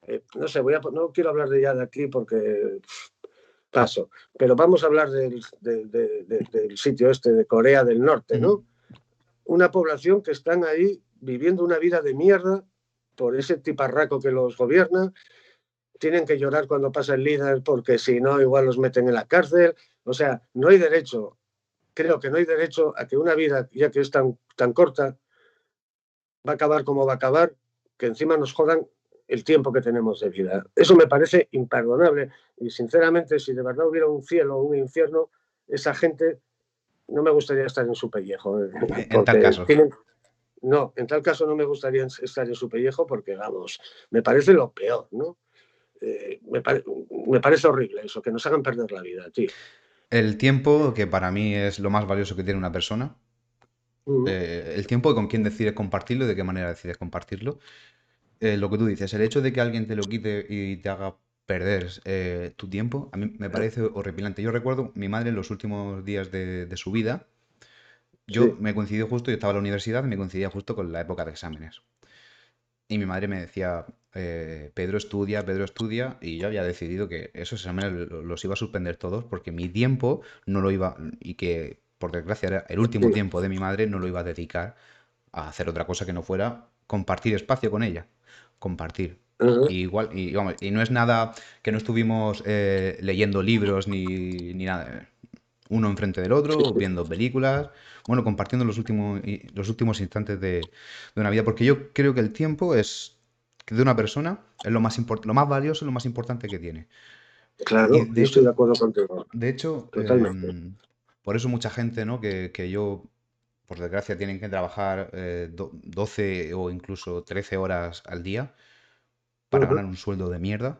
Eh, no sé, voy a, no quiero hablar de ya de aquí porque pff, paso, pero vamos a hablar del, de, de, de, del sitio este de Corea del Norte, ¿no? Una población que están ahí viviendo una vida de mierda por ese tiparraco que los gobierna, tienen que llorar cuando pasa el líder porque si no igual los meten en la cárcel, o sea, no hay derecho. Creo que no hay derecho a que una vida, ya que es tan, tan corta, va a acabar como va a acabar, que encima nos jodan el tiempo que tenemos de vida. Eso me parece imperdonable. Y sinceramente, si de verdad hubiera un cielo o un infierno, esa gente no me gustaría estar en su pellejo. ¿eh? En tal caso. Tienen... No, en tal caso no me gustaría estar en su pellejo porque, vamos, me parece lo peor, ¿no? Eh, me, pare... me parece horrible eso, que nos hagan perder la vida, tío. El tiempo, que para mí es lo más valioso que tiene una persona, Uh-huh. eh, el tiempo de con quién decides compartirlo y de qué manera decides compartirlo. Eh, lo que tú dices, el hecho de que alguien te lo quite y te haga perder eh, tu tiempo, a mí me parece horripilante. Yo recuerdo mi madre en los últimos días de, de su vida, yo sí. me coincidió justo, yo estaba en la universidad y me coincidía justo con la época de exámenes. Y mi madre me decía, eh, Pedro estudia, Pedro estudia, y yo había decidido que esos exámenes los iba a suspender todos porque mi tiempo no lo iba, y que por desgracia era el último sí. tiempo de mi madre, no lo iba a dedicar a hacer otra cosa que no fuera compartir espacio con ella. Compartir. Uh-huh. Y igual, y, vamos, y no es nada que no estuvimos eh, leyendo libros ni, ni nada, uno enfrente del otro, viendo películas, bueno, compartiendo los últimos, los últimos instantes de, de una vida, porque yo creo que el tiempo es de una persona es lo más import- lo más valioso, lo más importante que tiene. Claro, de yo hecho, estoy de acuerdo contigo. De hecho, eh, por eso mucha gente, ¿no? que, que yo, por desgracia, tienen que trabajar eh, doce o incluso trece horas al día para uh-huh. ganar un sueldo de mierda.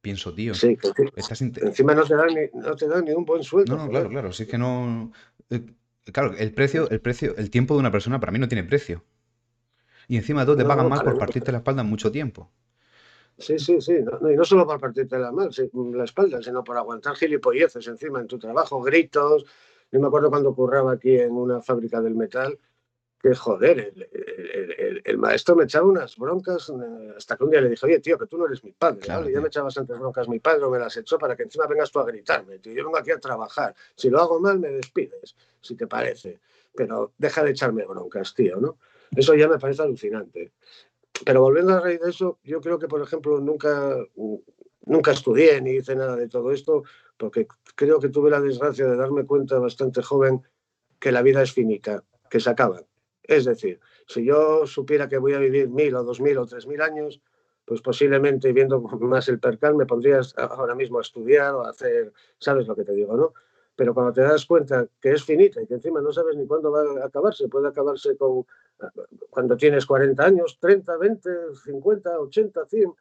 Pienso, tío. Sí, que, estás inte- encima no te dan ni, no te dan ni un buen sueldo. No, no claro, claro. Si es que no. Eh, claro, el precio, el precio, el tiempo de una persona para mí no tiene precio. Y encima de todo te no, pagan no, mal por no. partirte la espalda en mucho tiempo. Sí, sí, sí. No, no, y no solo por partirte la, mal, sí, la espalda, sino por aguantar gilipolleces encima en tu trabajo, gritos. Yo me acuerdo cuando curraba aquí en una fábrica del metal, que joder, el, el, el, el maestro me echaba unas broncas hasta que un día le dije, oye, tío, que tú no eres mi padre, claro, ¿vale? Ya me echaba bastantes broncas mi padre, o me las echó para que encima vengas tú a gritarme, tío. Yo vengo aquí a trabajar, si lo hago mal me despides, si te parece, pero deja de echarme broncas, tío, ¿no? Eso ya me parece alucinante. Pero volviendo a la raíz de eso, yo creo que, por ejemplo, nunca, nunca estudié ni hice nada de todo esto, porque creo que tuve la desgracia de darme cuenta bastante joven que la vida es finita, que se acaba. Es decir, si yo supiera que voy a vivir mil o dos mil o tres mil años, pues posiblemente, viendo más el percal, me pondrías ahora mismo a estudiar o a hacer, sabes lo que te digo, ¿no? Pero cuando te das cuenta que es finita y que encima no sabes ni cuándo va a acabarse, puede acabarse con, cuando tienes cuarenta años, treinta, veinte, cincuenta, ochenta, cien,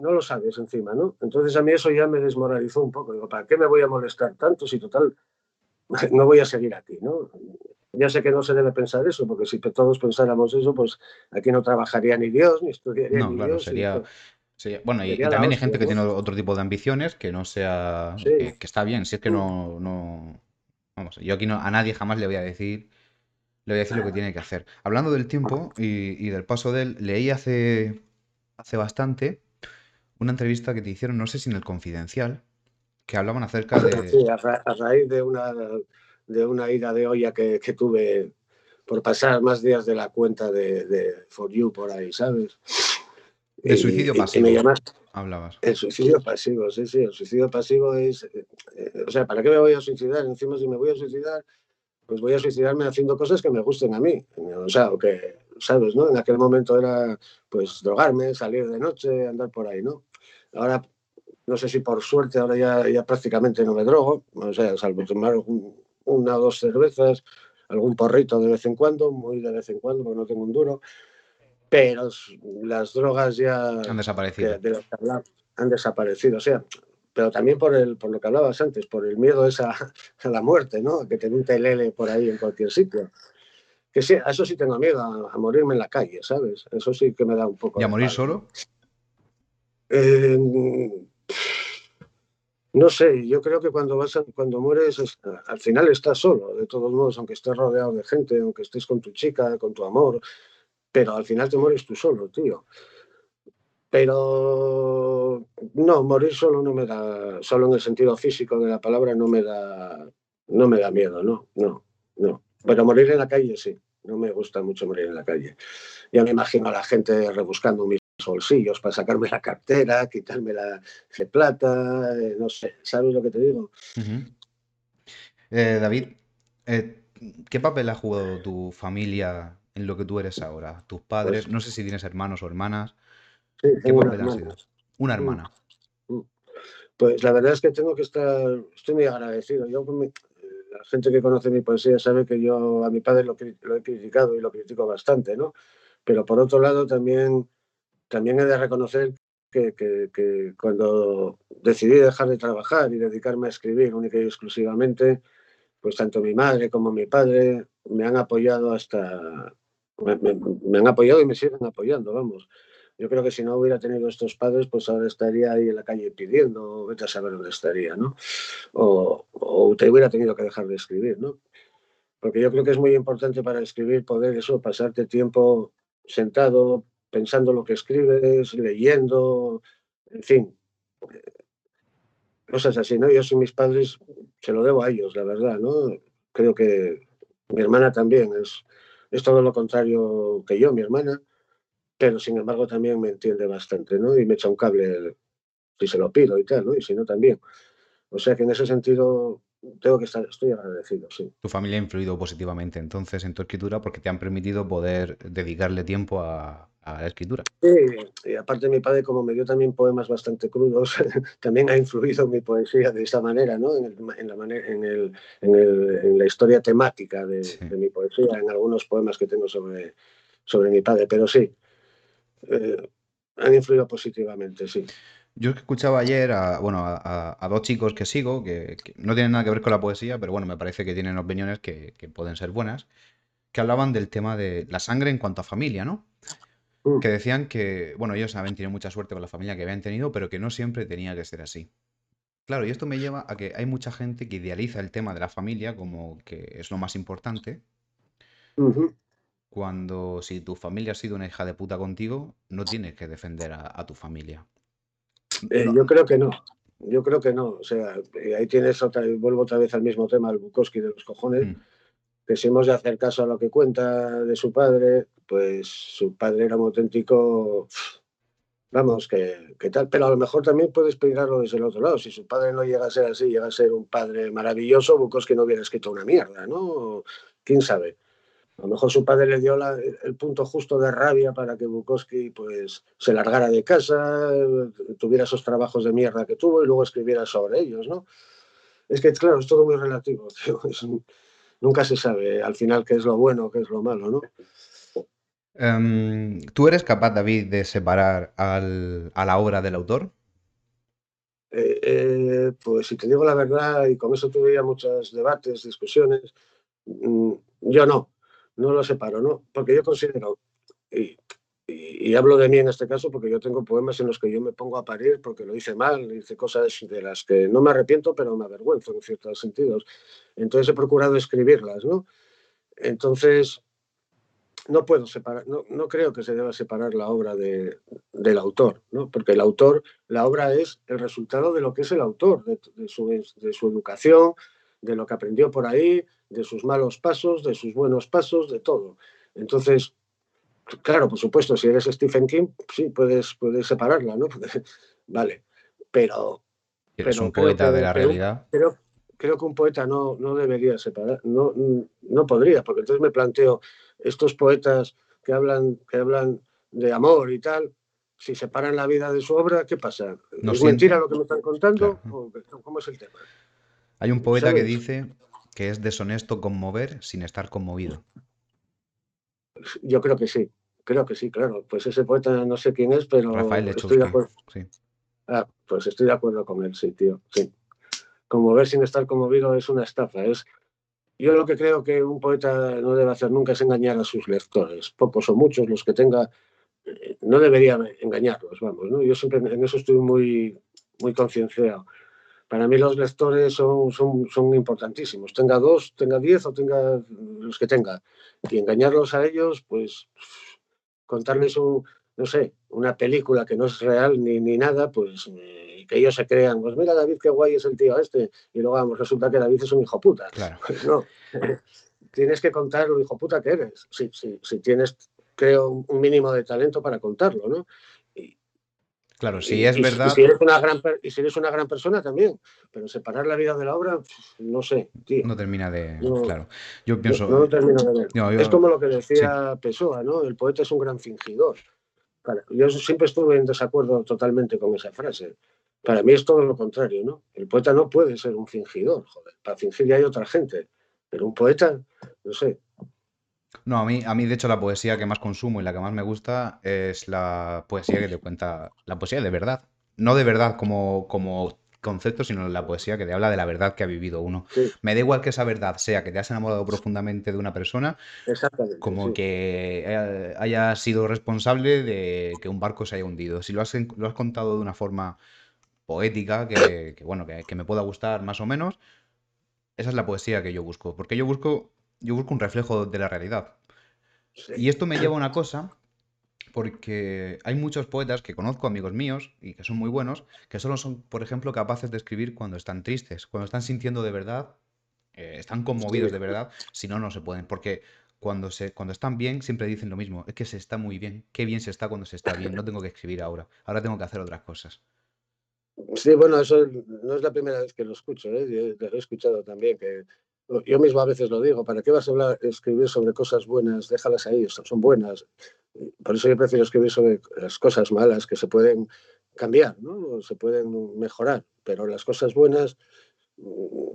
no lo sabes encima, ¿no? Entonces a mí eso ya me desmoralizó un poco. Digo, ¿para qué me voy a molestar tanto si total no voy a seguir aquí, ¿no? Ya sé que no se debe pensar eso, porque si todos pensáramos eso, pues aquí no trabajaría ni Dios, ni estudiaría no, ni claro, Dios. Sería, y, sería, bueno, sería y, y también hostia, hay gente que ¿no? tiene otro tipo de ambiciones, que no sea... Sí. Que, que está bien, si es que no... no vamos, yo aquí no, a nadie jamás le voy a decir le voy a decir ah. lo que tiene que hacer. Hablando del tiempo y, y del paso de él, leí hace, hace bastante una entrevista que te hicieron, no sé si en El Confidencial, que hablaban acerca de... Sí, a, ra- a raíz de una... de una ida de olla que, que tuve por pasar más días de la cuenta de, de For You por ahí, ¿sabes? El suicidio y, pasivo. Y me llamaste. Hablabas. El suicidio pasivo, sí, sí. El suicidio pasivo es... Eh, o sea, ¿para qué me voy a suicidar? Encima, si me voy a suicidar, pues voy a suicidarme haciendo cosas que me gusten a mí. O sea, o que, ¿sabes? ¿No? En aquel momento era, pues, drogarme, salir de noche, andar por ahí, ¿no? Ahora, no sé si por suerte, ahora ya, ya prácticamente no me drogo. O sea, salvo tomar un... una o dos cervezas, algún porrito de vez en cuando, muy de vez en cuando, porque no tengo un duro, pero las drogas ya... Han desaparecido. De las que hablaba, han desaparecido, o sea, pero también por, el, por lo que hablabas antes, por el miedo esa, a la muerte, ¿no? Que te mete el L por ahí en cualquier sitio. Que sí, a eso sí tengo miedo, a, a morirme en la calle, ¿sabes? Eso sí que me da un poco... ¿Y a morir mal. Solo? Eh... No sé, yo creo que cuando vas a, cuando mueres, es, al final estás solo, de todos modos, aunque estés rodeado de gente, aunque estés con tu chica, con tu amor, pero al final te mueres tú solo, tío. Pero no, morir solo no me da, solo en el sentido físico de la palabra no me da, no me da miedo, no, no, no. Pero morir en la calle sí, no me gusta mucho morir en la calle. Ya me imagino a la gente rebuscando mis bolsillos para sacarme la cartera, quitarme la de plata, eh, no sé, ¿sabes lo que te digo? Uh-huh. Eh, David, eh, ¿qué papel ha jugado tu familia en lo que tú eres ahora? Tus padres, pues, no sé si tienes hermanos o hermanas. Sí, ¿qué papel ha sido? Una hermana. Pues la verdad es que tengo que estar, estoy muy agradecido. Yo con mi... La gente que conoce mi poesía sabe que yo a mi padre lo, lo he criticado y lo critico bastante, ¿no? Pero por otro lado también También he de reconocer que, que, que cuando decidí dejar de trabajar y dedicarme a escribir única y exclusivamente, pues tanto mi madre como mi padre me han apoyado hasta... Me, me, me han apoyado y me siguen apoyando, vamos. Yo creo que si no hubiera tenido estos padres, pues ahora estaría ahí en la calle pidiendo, vete a saber dónde estaría, ¿no? O, o te hubiera tenido que dejar de escribir, ¿no? Porque yo creo que es muy importante para escribir poder eso, pasarte tiempo sentado, pensando lo que escribes, leyendo, en fin, cosas así, ¿no? Yo soy mis padres, se lo debo a ellos, la verdad, ¿no? Creo que mi hermana también es, es todo lo contrario que yo, mi hermana, pero sin embargo también me entiende bastante, ¿no? Y me echa un cable si se lo pido y tal, ¿no? Y si no también. O sea que en ese sentido... Tengo que estar, estoy agradecido, sí. Tu familia ha influido positivamente entonces en tu escritura porque te han permitido poder dedicarle tiempo a, a la escritura. Sí, y aparte mi padre, como me dio también poemas bastante crudos, también ha influido mi poesía de esta manera, ¿no? En, el, en, la, manera, en, el, en, el, en la historia temática de, sí. de mi poesía, en algunos poemas que tengo sobre, sobre mi padre, pero sí, eh, han influido positivamente, sí. Yo escuchaba ayer a, bueno, a, a dos chicos que sigo, que, que no tienen nada que ver con la poesía, pero bueno, me parece que tienen opiniones que, que pueden ser buenas, que hablaban del tema de la sangre en cuanto a familia, ¿no? Mm. Que decían que, bueno, ellos habían tenido mucha suerte con la familia que habían tenido, pero que no siempre tenía que ser así. Claro, y esto me lleva a que hay mucha gente que idealiza el tema de la familia como que es lo más importante, mm-hmm. cuando si tu familia ha sido una hija de puta contigo, no tienes que defender a, a tu familia. Eh, yo creo que no, yo creo que no, o sea, ahí tienes otra, vuelvo otra vez al mismo tema, al Bukowski de los cojones, mm. que si hemos de hacer caso a lo que cuenta de su padre, pues su padre era un auténtico, vamos, que, que tal, pero a lo mejor también puedes pedirlo desde el otro lado, si su padre no llega a ser así, llega a ser un padre maravilloso, Bukowski no hubiera escrito una mierda, ¿no? ¿Quién sabe? A lo mejor su padre le dio la, el punto justo de rabia para que Bukowski pues, se largara de casa, tuviera esos trabajos de mierda que tuvo y luego escribiera sobre ellos, ¿no? Es que, claro, es todo muy relativo. Tío. Es, nunca se sabe al final qué es lo bueno, qué es lo malo, ¿no? Um, ¿Tú eres capaz, David, de separar al, a la obra del autor? Eh, eh, pues si te digo la verdad, y con eso tuve ya muchos debates, discusiones, mmm, yo no. No lo separo, ¿no? Porque yo considero, y, y, y hablo de mí en este caso, porque yo tengo poemas en los que yo me pongo a parir porque lo hice mal, hice cosas de las que no me arrepiento, pero me avergüenzo en ciertos sentidos. Entonces he procurado escribirlas, ¿no? Entonces no puedo separar, no, no creo que se deba separar la obra de, del autor, ¿no? Porque el autor, la obra es el resultado de lo que es el autor, de, de, su, de su educación, de lo que aprendió por ahí, de sus malos pasos, de sus buenos pasos, de todo. Entonces, claro, por supuesto, si eres Stephen King, sí, puedes, puedes separarla, ¿no? Vale, pero... ¿Eres un poeta de la realidad? Creo, creo que un poeta no, no debería separar, no, no podría, porque entonces me planteo, estos poetas que hablan, que hablan de amor y tal, si separan la vida de su obra, ¿qué pasa? No ¿Es siente. mentira lo que me están contando? Claro. ¿O cómo es el tema? Hay un poeta ¿Sabes? que dice... que es deshonesto conmover sin estar conmovido. Yo creo que sí, creo que sí, claro. Pues ese poeta no sé quién es, pero... Rafael Lechowski, estoy de acuerdo. Sí. Ah, pues estoy de acuerdo con él, sí, tío. Sí. Conmover sin estar conmovido es una estafa. Es... Yo lo que creo que un poeta no debe hacer nunca es engañar a sus lectores. Pocos o muchos los que tenga... No debería engañarlos, vamos, ¿no? Yo siempre en eso estoy muy, muy concienciado. Para mí los lectores son, son, son importantísimos. Tenga dos, tenga diez o tenga los que tenga. Y engañarlos a ellos, pues contarles un, no sé, una película que no es real ni, ni nada, pues eh, que ellos se crean, pues mira David qué guay es el tío este. Y luego vamos, resulta que David es un hijo puta. Claro. Pues no, tienes que contar lo hijo puta que eres. Si, si, si tienes, creo, un mínimo de talento para contarlo, ¿no? Claro, si es y, verdad... Y si, eres una gran per- y si eres una gran persona también, pero separar la vida de la obra, no sé, tío. No termina de... No, claro, yo pienso... No, no termino de ver. No, yo... Es como lo que decía sí. Pessoa, ¿no? El poeta es un gran fingidor. Claro, yo siempre estuve en desacuerdo totalmente con esa frase. Para mí es todo lo contrario, ¿no? El poeta no puede ser un fingidor, joder. Para fingir ya hay otra gente, pero un poeta, no sé... No, a mí, a mí de hecho la poesía que más consumo y la que más me gusta es la poesía que te cuenta, la poesía de verdad, no de verdad como, como concepto, sino en la poesía, que te habla de la verdad que ha vivido uno. Sí. Me da igual que esa verdad sea que te has enamorado profundamente de una persona, como sí. que haya sido responsable de que un barco se haya hundido. Si lo has, lo has contado de una forma poética, que, que bueno, que, que me pueda gustar más o menos, esa es la poesía que yo busco. Porque yo busco, yo busco un reflejo de la realidad. Sí. Y esto me lleva a una cosa, porque hay muchos poetas que conozco, amigos míos, y que son muy buenos, que solo son, por ejemplo, capaces de escribir cuando están tristes, cuando están sintiendo de verdad, eh, están conmovidos de verdad, si no, no se pueden. Porque cuando, se, cuando están bien siempre dicen lo mismo, es que se está muy bien, qué bien se está cuando se está bien, no tengo que escribir ahora, ahora tengo que hacer otras cosas. Sí, bueno, eso no es la primera vez que lo escucho, ¿eh? Yo lo he escuchado también, que... Yo mismo a veces lo digo, ¿para qué vas a hablar, escribir sobre cosas buenas? Déjalas ahí, son buenas. Por eso yo prefiero escribir sobre las cosas malas que se pueden cambiar, ¿no? O se pueden mejorar, pero las cosas buenas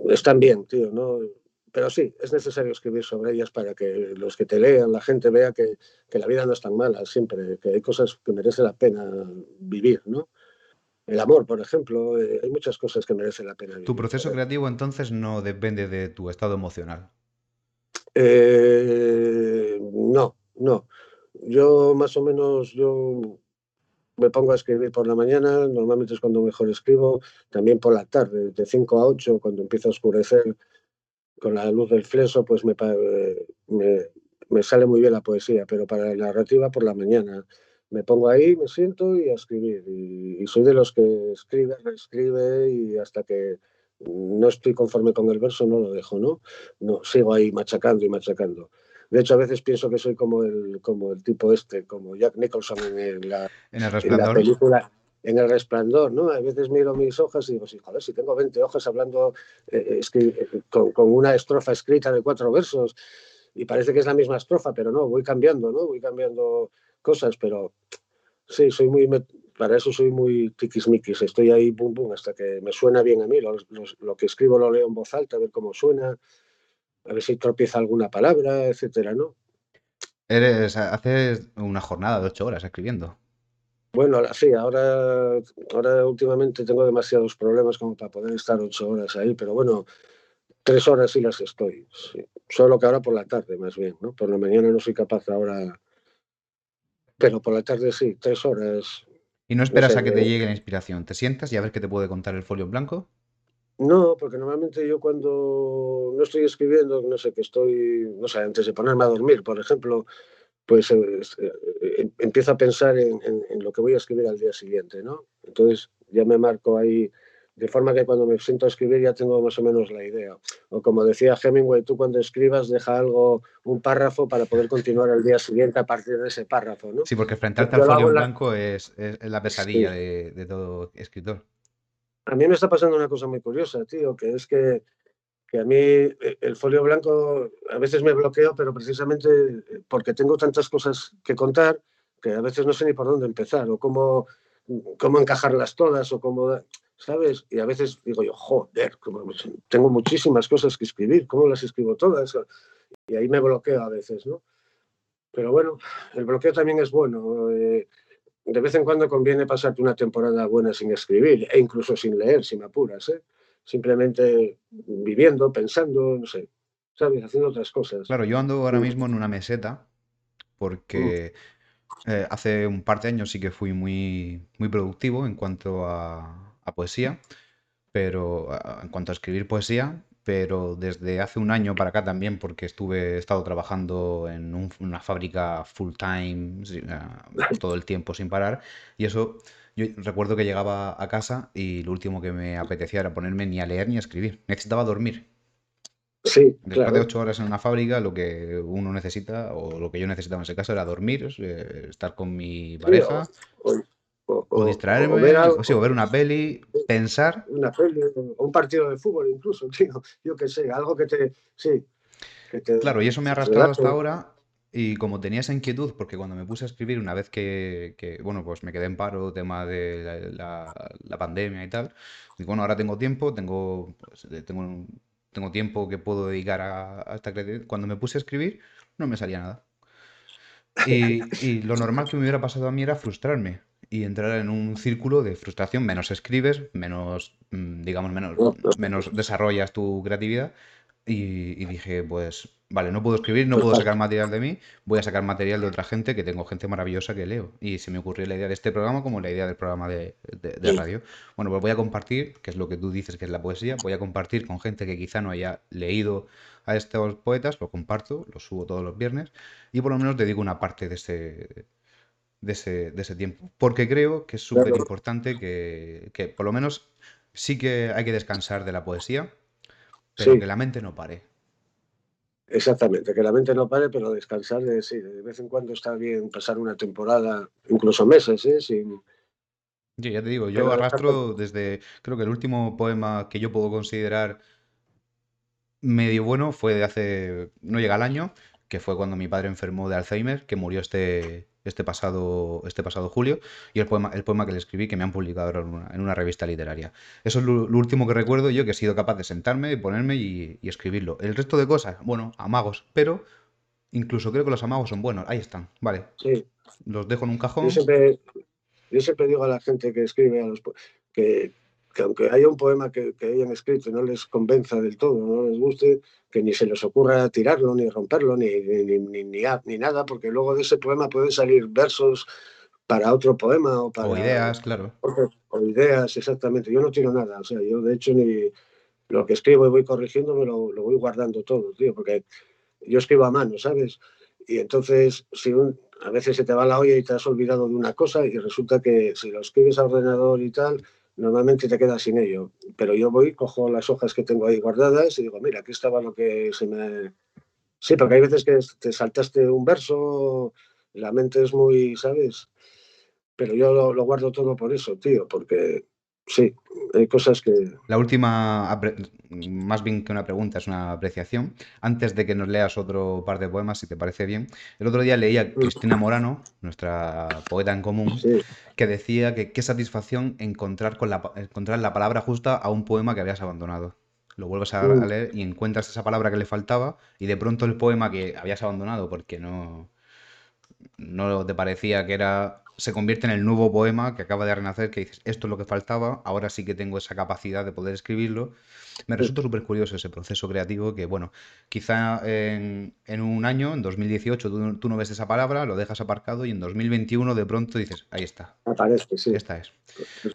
están bien, tío, ¿no? Pero sí, es necesario escribir sobre ellas para que los que te lean, la gente vea que, que la vida no es tan mala siempre, que hay cosas que merecen la pena vivir, ¿no? El amor, por ejemplo, eh, hay muchas cosas que merecen la pena vivir. ¿Tu proceso creativo entonces no depende de tu estado emocional? Eh, no, no. Yo más o menos yo me pongo a escribir por la mañana, normalmente es cuando mejor escribo, también por la tarde, de cinco a ocho, cuando empieza a oscurecer con la luz del fleso, pues me, me, me sale muy bien la poesía, pero para la narrativa por la mañana. Me pongo ahí, me siento y a escribir. Y, y soy de los que escribe, reescribe y hasta que no estoy conforme con el verso no lo dejo, ¿no? No, sigo ahí machacando y machacando. De hecho, a veces pienso que soy como el, como el tipo este, como Jack Nicholson en la, ¿En el resplandor? En la película... En El Resplandor, ¿no? A veces miro mis hojas y digo, sí, joder, si tengo veinte hojas hablando eh, es que, eh, con, con una estrofa escrita de cuatro versos y parece que es la misma estrofa, pero no, voy cambiando, ¿no? Voy cambiando... cosas, pero sí, soy muy para eso soy muy tiquismiquis, estoy ahí bum bum hasta que me suena bien a mí, lo, lo, lo que escribo lo leo en voz alta, a ver cómo suena, a ver si tropieza alguna palabra, etcétera, ¿no? Eres, haces una jornada de ocho horas escribiendo. Bueno, sí, ahora, ahora últimamente tengo demasiados problemas como para poder estar ocho horas ahí, pero bueno, tres horas sí las estoy, sí. Solo que ahora por la tarde más bien, ¿no? Por la mañana no soy capaz ahora... Pero por la tarde sí, tres horas. ¿Y no esperas no sé, a que te llegue la inspiración? ¿Te sientas y a ver qué te puede contar el folio en blanco? No, porque normalmente yo cuando no estoy escribiendo, no sé, que estoy, no sé, antes de ponerme a dormir, por ejemplo, pues eh, eh, empiezo a pensar en, en, en lo que voy a escribir al día siguiente, ¿no? Entonces ya me marco ahí, de forma que cuando me siento a escribir ya tengo más o menos la idea. O como decía Hemingway, tú cuando escribas deja algo, un párrafo, para poder continuar al día siguiente a partir de ese párrafo, ¿no? Sí, porque enfrentarte al folio en blanco la... Es, es, es la pesadilla sí. de, de todo escritor. A mí me está pasando una cosa muy curiosa, tío, que es que, que a mí el folio blanco a veces me bloqueo, pero precisamente porque tengo tantas cosas que contar que a veces no sé ni por dónde empezar o cómo, cómo encajarlas todas o cómo... ¿Sabes? Y a veces digo yo, joder, tengo muchísimas cosas que escribir, ¿cómo las escribo todas? Y ahí me bloqueo a veces, ¿no? Pero bueno, el bloqueo también es bueno. Eh, de vez en cuando conviene pasarte una temporada buena sin escribir, e incluso sin leer, si me apuras, ¿eh? Simplemente viviendo, pensando, no sé, ¿sabes? Haciendo otras cosas. Claro, yo ando ahora mismo en una meseta porque... Eh, hace un par de años sí que fui muy, muy productivo en cuanto a, a poesía, pero a, en cuanto a escribir poesía, pero desde hace un año para acá también, porque estuve, he estado trabajando en un, una fábrica full time, uh, todo el tiempo sin parar, y eso, yo recuerdo que llegaba a casa y lo último que me apetecía era ponerme ni a leer ni a escribir, necesitaba dormir. Sí, Después claro. de ocho horas en una fábrica, lo que uno necesita, o lo que yo necesitaba en ese caso, era dormir, eh, estar con mi pareja, sí, o, o, o, o distraerme, o ver, algo, o, sí, o ver una peli, pensar. Una peli, un partido de fútbol incluso, tío, yo qué sé, algo que te... Sí, que te claro, y eso me ha arrastrado hasta ahora, y como tenía esa inquietud, porque cuando me puse a escribir, una vez que, que bueno, pues me quedé en paro, tema de la, la, la pandemia y tal, y bueno, ahora tengo tiempo, tengo... Pues, tengo un, tengo tiempo que puedo dedicar a, a esta creatividad. Cuando me puse a escribir, no me salía nada. Y, y lo normal que me hubiera pasado a mí era frustrarme. y entrar en un círculo de frustración. Menos escribes, menos, digamos, menos, menos desarrollas tu creatividad. Y, y dije, pues, vale, no puedo escribir, no puedo sacar material de mí, voy a sacar material de otra gente, que tengo gente maravillosa que leo. Y se me ocurrió la idea de este programa como la idea del programa de, de, de radio. Bueno, pues voy a compartir, que es lo que tú dices que es la poesía, voy a compartir con gente que quizá no haya leído a estos poetas, lo comparto, lo subo todos los viernes, y por lo menos dedico una parte de ese... De ese, de ese tiempo, porque creo que es súper importante que, que por lo menos sí que hay que descansar de la poesía, pero sí, que la mente no pare. Exactamente, que la mente no pare, pero descansar de, sí, de vez en cuando está bien pasar una temporada, incluso meses, ¿eh? Sin... Sí, ya te digo, yo pero arrastro desde, creo que el último poema que yo puedo considerar medio bueno fue de hace, no llega al año, que fue cuando mi padre enfermó de Alzheimer, que murió este... Este pasado, este pasado julio, y el poema, el poema que le escribí, que me han publicado en una, en una revista literaria. Eso es lo, lo último que recuerdo yo, que he sido capaz de sentarme y ponerme y, y escribirlo. El resto de cosas, bueno, amagos, pero incluso creo que los amagos son buenos. Ahí están, vale. Sí. Los dejo en un cajón. Yo siempre, yo siempre digo a la gente que escribe a los que, que aunque haya un poema que, que hayan escrito y no les convenza del todo, no les guste, que ni se les ocurra tirarlo, ni romperlo, ni, ni, ni, ni, ni nada, porque luego de ese poema pueden salir versos para otro poema o para... O ideas, claro. O, o ideas, exactamente. Yo no tiro nada, o sea, yo de hecho ni lo que escribo y voy corrigiendo me lo, lo voy guardando todo, tío, porque yo escribo a mano, ¿sabes? Y entonces, si un, a veces se te va la olla y te has olvidado de una cosa y resulta que si lo escribes a ordenador y tal... Normalmente te quedas sin ello, pero yo voy, cojo las hojas que tengo ahí guardadas y digo, mira, aquí estaba lo que se me... Sí, porque hay veces que te saltaste un verso, la mente es muy, ¿sabes? Pero yo lo, lo guardo todo por eso, tío, porque sí, hay cosas que... La última, más bien que una pregunta, es una apreciación. Antes de que nos leas otro par de poemas, si te parece bien, el otro día leía a Cristina Morano, nuestra poeta en común, sí, que decía que qué satisfacción encontrar, con la, encontrar la palabra justa a un poema que habías abandonado. Lo vuelves a, a leer y encuentras esa palabra que le faltaba y de pronto el poema que habías abandonado porque no, no te parecía que era... se convierte en el nuevo poema que acaba de renacer, que dices, esto es lo que faltaba, ahora sí que tengo esa capacidad de poder escribirlo. Me resulta súper curioso ese proceso creativo que, bueno, quizá en, en un año, en dos mil dieciocho, tú, tú no ves esa palabra, lo dejas aparcado y en dos mil veintiuno de pronto dices, ahí está. Aparece, sí. Esta es.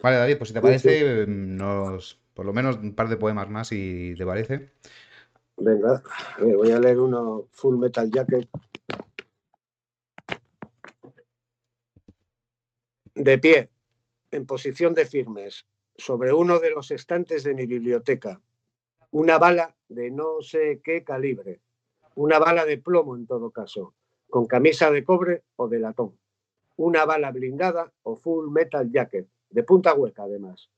Vale, David, pues si te parece, nos, por lo menos un par de poemas más, si te parece. Venga, voy a leer uno, Full Metal Jacket. De pie, en posición de firmes, sobre uno de los estantes de mi biblioteca, una bala de no sé qué calibre, una bala de plomo en todo caso, con camisa de cobre o de latón, una bala blindada o Full Metal Jacket, de punta hueca además,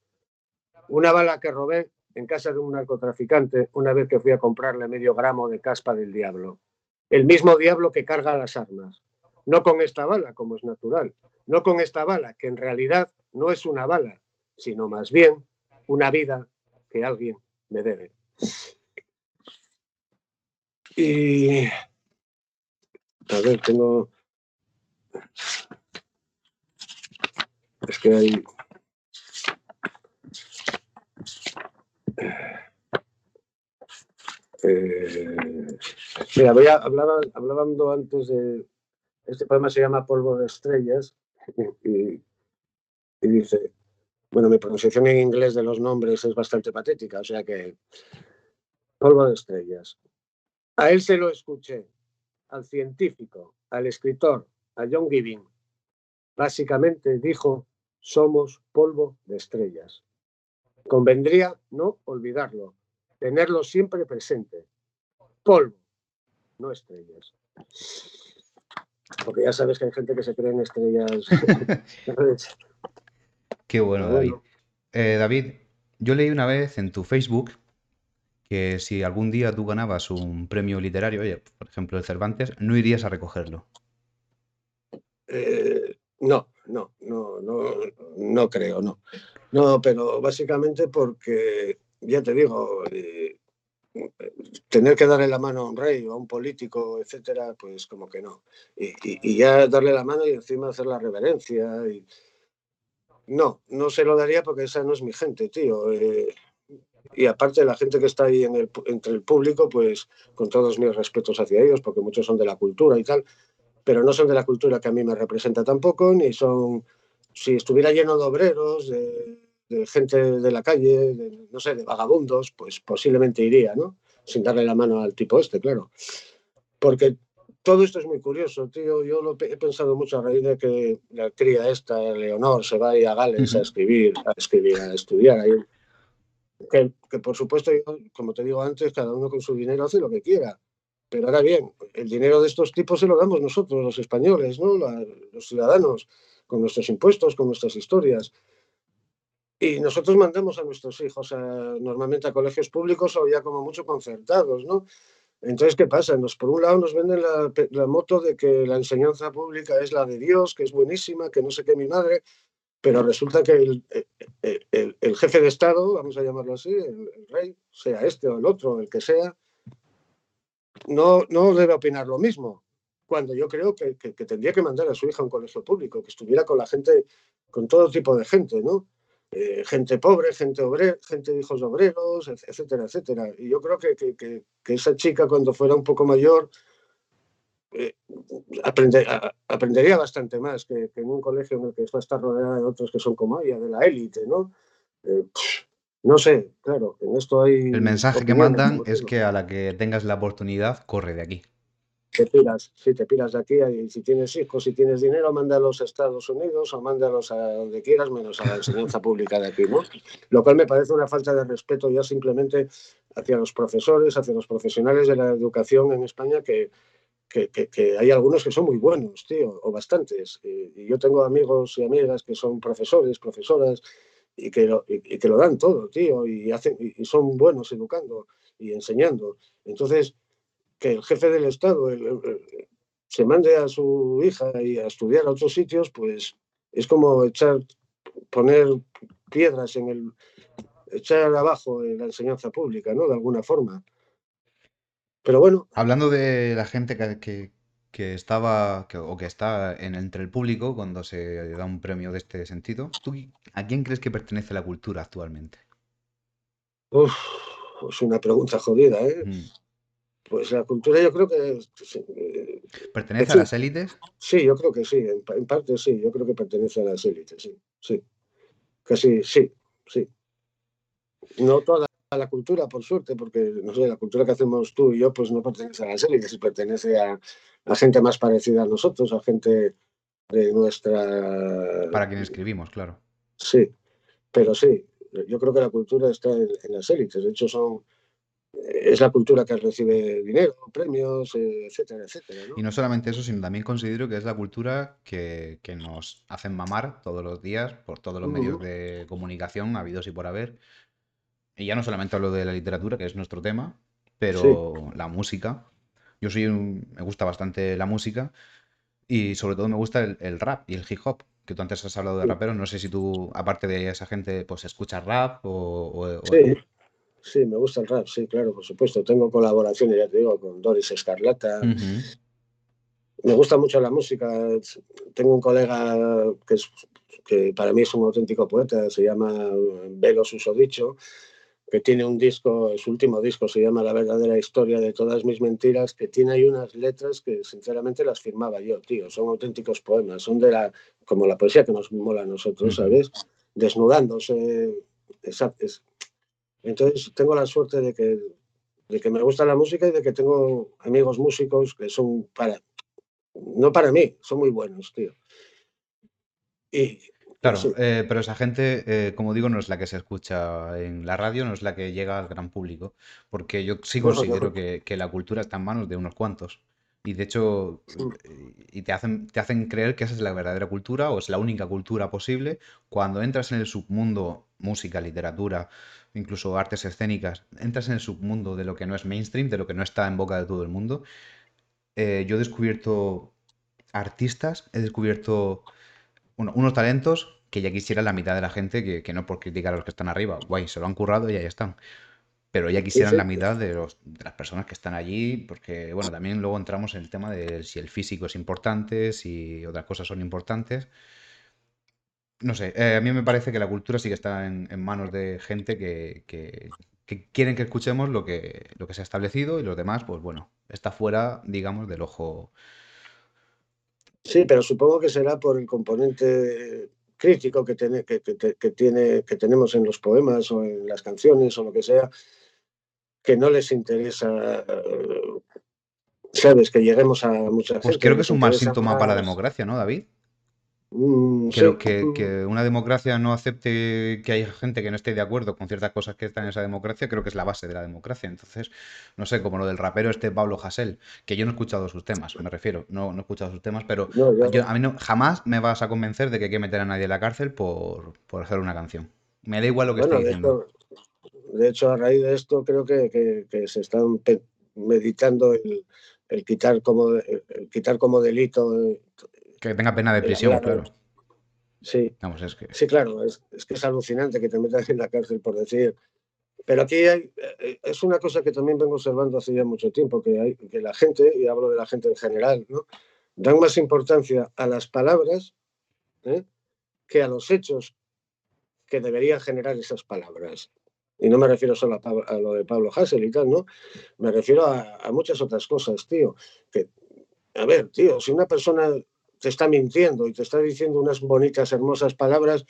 una bala que robé en casa de un narcotraficante una vez que fui a comprarle medio gramo de caspa del diablo, el mismo diablo que carga las armas, no con esta bala como es natural, no con esta bala, que en realidad no es una bala, sino más bien una vida que alguien me debe. Y... A ver, tengo... Es que hay... Eh... Mira, voy a... Hablaba, hablando antes de... Este poema se llama Polvo de Estrellas. Y, y dice, bueno, mi pronunciación en inglés de los nombres es bastante patética, o sea que Polvo de Estrellas. A él se lo escuché, al científico, al escritor, a John Gibbon. Básicamente dijo, somos polvo de estrellas. Convendría no olvidarlo, tenerlo siempre presente. Polvo, no estrellas. Porque ya sabes que hay gente que se cree en estrellas. Qué bueno, David. Eh, David, yo leí una vez en tu Facebook que si algún día tú ganabas un premio literario, oye, por ejemplo el Cervantes, no irías a recogerlo. Eh, no, no, no, no, no creo, no. No, pero básicamente porque, ya te digo... Eh, tener que darle la mano a un rey o a un político, etcétera, pues como que no. Y, y, y ya darle la mano y encima hacer la reverencia. Y, No, no se lo daría porque esa no es mi gente, tío. Eh, y aparte la gente que está ahí en el, entre el público, pues con todos mis respetos hacia ellos, porque muchos son de la cultura y tal, pero no son de la cultura que a mí me representa tampoco, ni son... Si estuviera lleno de obreros, de, de gente de la calle, de, no sé, de vagabundos, pues posiblemente iría, ¿no? Sin darle la mano al tipo este, claro. Porque todo esto es muy curioso, tío. Yo lo he pensado mucho a raíz de que la cría esta, Leonor, se va a ir a Gales a escribir, a escribir, a estudiar. Ahí. Que, que por supuesto, yo, como te digo antes, cada uno con su dinero hace lo que quiera. Pero ahora bien, el dinero de estos tipos se lo damos nosotros, los españoles, ¿no? La, los ciudadanos, con nuestros impuestos, con nuestras historias. Y nosotros mandamos a nuestros hijos a, normalmente a colegios públicos o ya como mucho concertados, ¿no? Entonces, ¿qué pasa? Nos, por un lado nos venden la, la moto de que la enseñanza pública es la de Dios, que es buenísima, que no sé qué mi madre, pero resulta que el, el, el, el jefe de Estado, vamos a llamarlo así, el, el rey, sea este o el otro, el que sea, no, no debe opinar lo mismo. Cuando yo creo que, que, que tendría que mandar a su hija a un colegio público, que estuviera con la gente, con todo tipo de gente, ¿no? Eh, gente pobre, gente obrera, gente de hijos de obreros, etcétera, etcétera. Y yo creo que, que, que, que esa chica, cuando fuera un poco mayor, eh, aprende, a, aprendería bastante más que, que en un colegio en el que va a estar rodeada de otros que son como ella, de la élite, ¿no? Eh, no sé, claro, en esto hay... El mensaje que mandan es que a la que tengas la oportunidad, corre de aquí. Te piras, si te piras de aquí, y si tienes hijos, si tienes dinero, mándalos a Estados Unidos o mándalos a donde quieras, menos a la enseñanza pública de aquí, ¿no? Lo cual me parece una falta de respeto ya simplemente hacia los profesores, hacia los profesionales de la educación en España, que, que, que, que hay algunos que son muy buenos, tío, o bastantes. Y, y yo tengo amigos y amigas que son profesores, profesoras, y que lo, y, y que lo dan todo, tío, y, hacen, y son buenos educando y enseñando. Entonces... que el jefe del Estado el, el, se mande a su hija y a estudiar a otros sitios, pues es como echar, poner piedras en el, echar abajo en la enseñanza pública, ¿no? De alguna forma. Pero bueno. Hablando de la gente que, que, que estaba, que, o que está en, entre el público cuando se da un premio de este sentido, ¿tú a quién crees que pertenece la cultura actualmente? Uf, pues una pregunta jodida, ¿eh? Mm. Pues la cultura yo creo que... Eh, ¿Pertenece decir, a las élites? Sí, yo creo que sí, en, en parte sí, yo creo que pertenece a las élites, sí, sí. Casi sí, sí. No toda la cultura, por suerte, porque no sé, la cultura que hacemos tú y yo pues no pertenece a las élites, pertenece a, a gente más parecida a nosotros, a gente de nuestra... Para quien escribimos, claro. Sí, pero sí, yo creo que la cultura está en, en las élites, de hecho son... Es la cultura que recibe dinero, premios, etcétera, etcétera, ¿no? Y no solamente eso, sino también considero que es la cultura que, que nos hacen mamar todos los días por todos los uh-huh. medios de comunicación habidos y por haber. Y ya no solamente hablo de la literatura, que es nuestro tema, pero sí. La música. Yo soy un, me gusta bastante la música y sobre todo me gusta el, el rap y el hip hop. Que tú antes has hablado de sí. raperos, no sé si tú, aparte de esa gente, pues escuchas rap o... o sí. O... Sí, me gusta el rap, sí, claro, por supuesto. Tengo colaboraciones, ya te digo, con Doris Escarlata. Uh-huh. Me gusta mucho la música. Tengo un colega que, es, que para mí es un auténtico poeta, se llama Velo Susodicho, que tiene un disco, su último disco se llama La verdadera historia de todas mis mentiras, que tiene ahí unas letras que sinceramente las firmaba yo, tío. Son auténticos poemas, son de la, como la poesía que nos mola a nosotros, uh-huh. ¿sabes? Desnudándose, exacto. Entonces tengo la suerte de que, de que me gusta la música y de que tengo amigos músicos que son para... No para mí, son muy buenos, tío. Y, claro, sí. eh, pero esa gente, eh, como digo, no es la que se escucha en la radio, no es la que llega al gran público, porque yo sí considero no, yo... que, que la cultura está en manos de unos cuantos. Y de hecho, y te hacen, te hacen creer que esa es la verdadera cultura o es la única cultura posible. Cuando entras en el submundo, música, literatura, incluso artes escénicas, entras en el submundo de lo que no es mainstream, de lo que no está en boca de todo el mundo. Eh, yo he descubierto artistas, he descubierto bueno, unos talentos que ya quisiera la mitad de la gente, que, que no por criticar a los que están arriba, guay, se lo han currado y ahí están. Pero ya quisieran sí, sí. la mitad de, los, de las personas que están allí, porque bueno, también luego entramos en el tema de si el físico es importante, si otras cosas son importantes. no sé, eh, a mí me parece que la cultura sí que está en, en manos de gente que, que, que quieren que escuchemos lo que, lo que se ha establecido y los demás, pues bueno, está fuera, digamos, del ojo. Sí, pero supongo que será por el componente crítico que, tiene, que, que, que, tiene, que tenemos en los poemas o en las canciones o lo que sea, que no les interesa, sabes, que lleguemos a mucha gente. Pues creo que es un mal síntoma para la democracia, ¿no, David? Creo que, que una democracia no acepte que haya gente que no esté de acuerdo con ciertas cosas que están en esa democracia, creo que es la base de la democracia. Entonces, no sé, como lo del rapero este Pablo Hasél, que yo no he escuchado sus temas, me refiero, no, no he escuchado sus temas, pero no, yo, yo, a mí no, jamás me vas a convencer de que hay que meter a nadie a la cárcel por, por hacer una canción. Me da igual lo que bueno, esté diciendo. Esto, de hecho, a raíz de esto creo que, que, que se están meditando el, el, quitar como, el, el quitar como delito... El, Que tenga pena de prisión, claro. claro. Sí. Vamos, es que... sí, claro, es, es que es alucinante que te metas en la cárcel por decir. Pero aquí hay, es una cosa que también vengo observando hace ya mucho tiempo, que, hay, que la gente, y hablo de la gente en general, ¿no? Dan más importancia a las palabras ¿eh? que a los hechos que deberían generar esas palabras. Y no me refiero solo a, a lo de Pablo Hasél y tal, ¿no? Me refiero a, a muchas otras cosas, tío. Que, a ver, tío, si una persona... te está mintiendo y te está diciendo unas bonitas, hermosas palabras,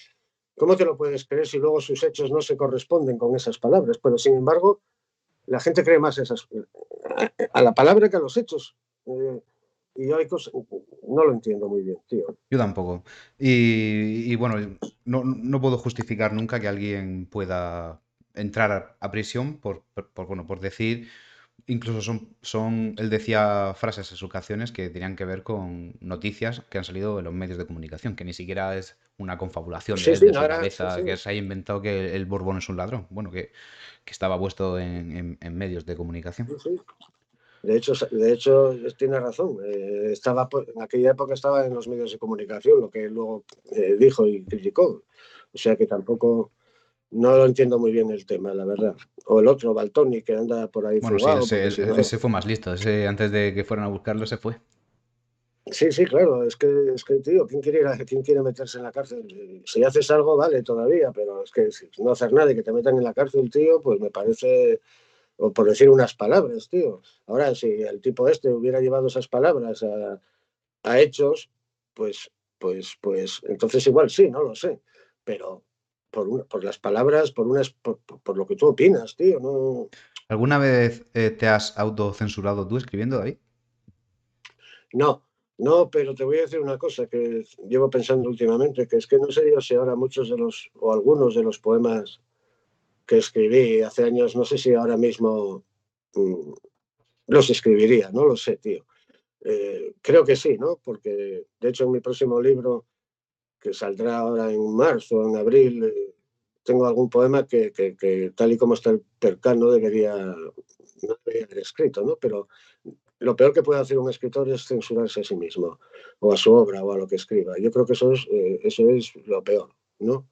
¿cómo te lo puedes creer si luego sus hechos no se corresponden con esas palabras? Pero, sin embargo, la gente cree más esas, a la palabra que a los hechos. Eh, y yo hay cosas, no lo entiendo muy bien, tío. Yo tampoco. Y, y bueno, no, no puedo justificar nunca que alguien pueda entrar a, a prisión por, por, por, bueno, por decir... Incluso son, son, él decía frases, esucaciones que tenían que ver con noticias que han salido en los medios de comunicación, que ni siquiera es una confabulación sí, de, sí, de su ahora, cabeza, sí, sí. que se haya inventado que el Borbón es un ladrón, bueno, que, que estaba puesto en, en, en medios de comunicación. Sí, sí. De hecho, de hecho, tiene razón, eh, estaba, en aquella época estaba en los medios de comunicación, lo que luego eh, dijo y criticó, o sea que tampoco... No lo entiendo muy bien el tema, la verdad. O el otro, Baltoni, que anda por ahí. Bueno, fugado, sí, ese, ese, ese fue más listo. Ese, antes de que fueran a buscarlo, se fue. Sí, sí, claro. Es que, es que tío, ¿quién quiere, ir a, ¿quién quiere meterse en la cárcel? Si haces algo, vale, todavía. Pero es que si no hacer nada y que te metan en la cárcel, tío, pues me parece... O por decir unas palabras, tío. Ahora, si el tipo este hubiera llevado esas palabras a, a hechos, pues, pues, pues... Entonces igual sí, no lo sé. Pero... Por, una, por las palabras, por, unas, por, por lo que tú opinas, tío. No... ¿Alguna vez eh, te has autocensurado tú escribiendo, David? No, no, pero te voy a decir una cosa que llevo pensando últimamente, que es que no sé yo si ahora muchos de los, o algunos de los poemas que escribí hace años, no sé si ahora mismo mmm, los escribiría, no lo sé, tío. Eh, creo que sí, ¿no? Porque, de hecho, en mi próximo libro... que saldrá ahora en marzo, en abril, eh, tengo algún poema que, que, que tal y como está el percal no debería, no debería haber escrito, ¿no? Pero lo peor que puede hacer un escritor es censurarse a sí mismo, o a su obra, o a lo que escriba. Yo creo que eso es, eh, eso es lo peor, ¿no?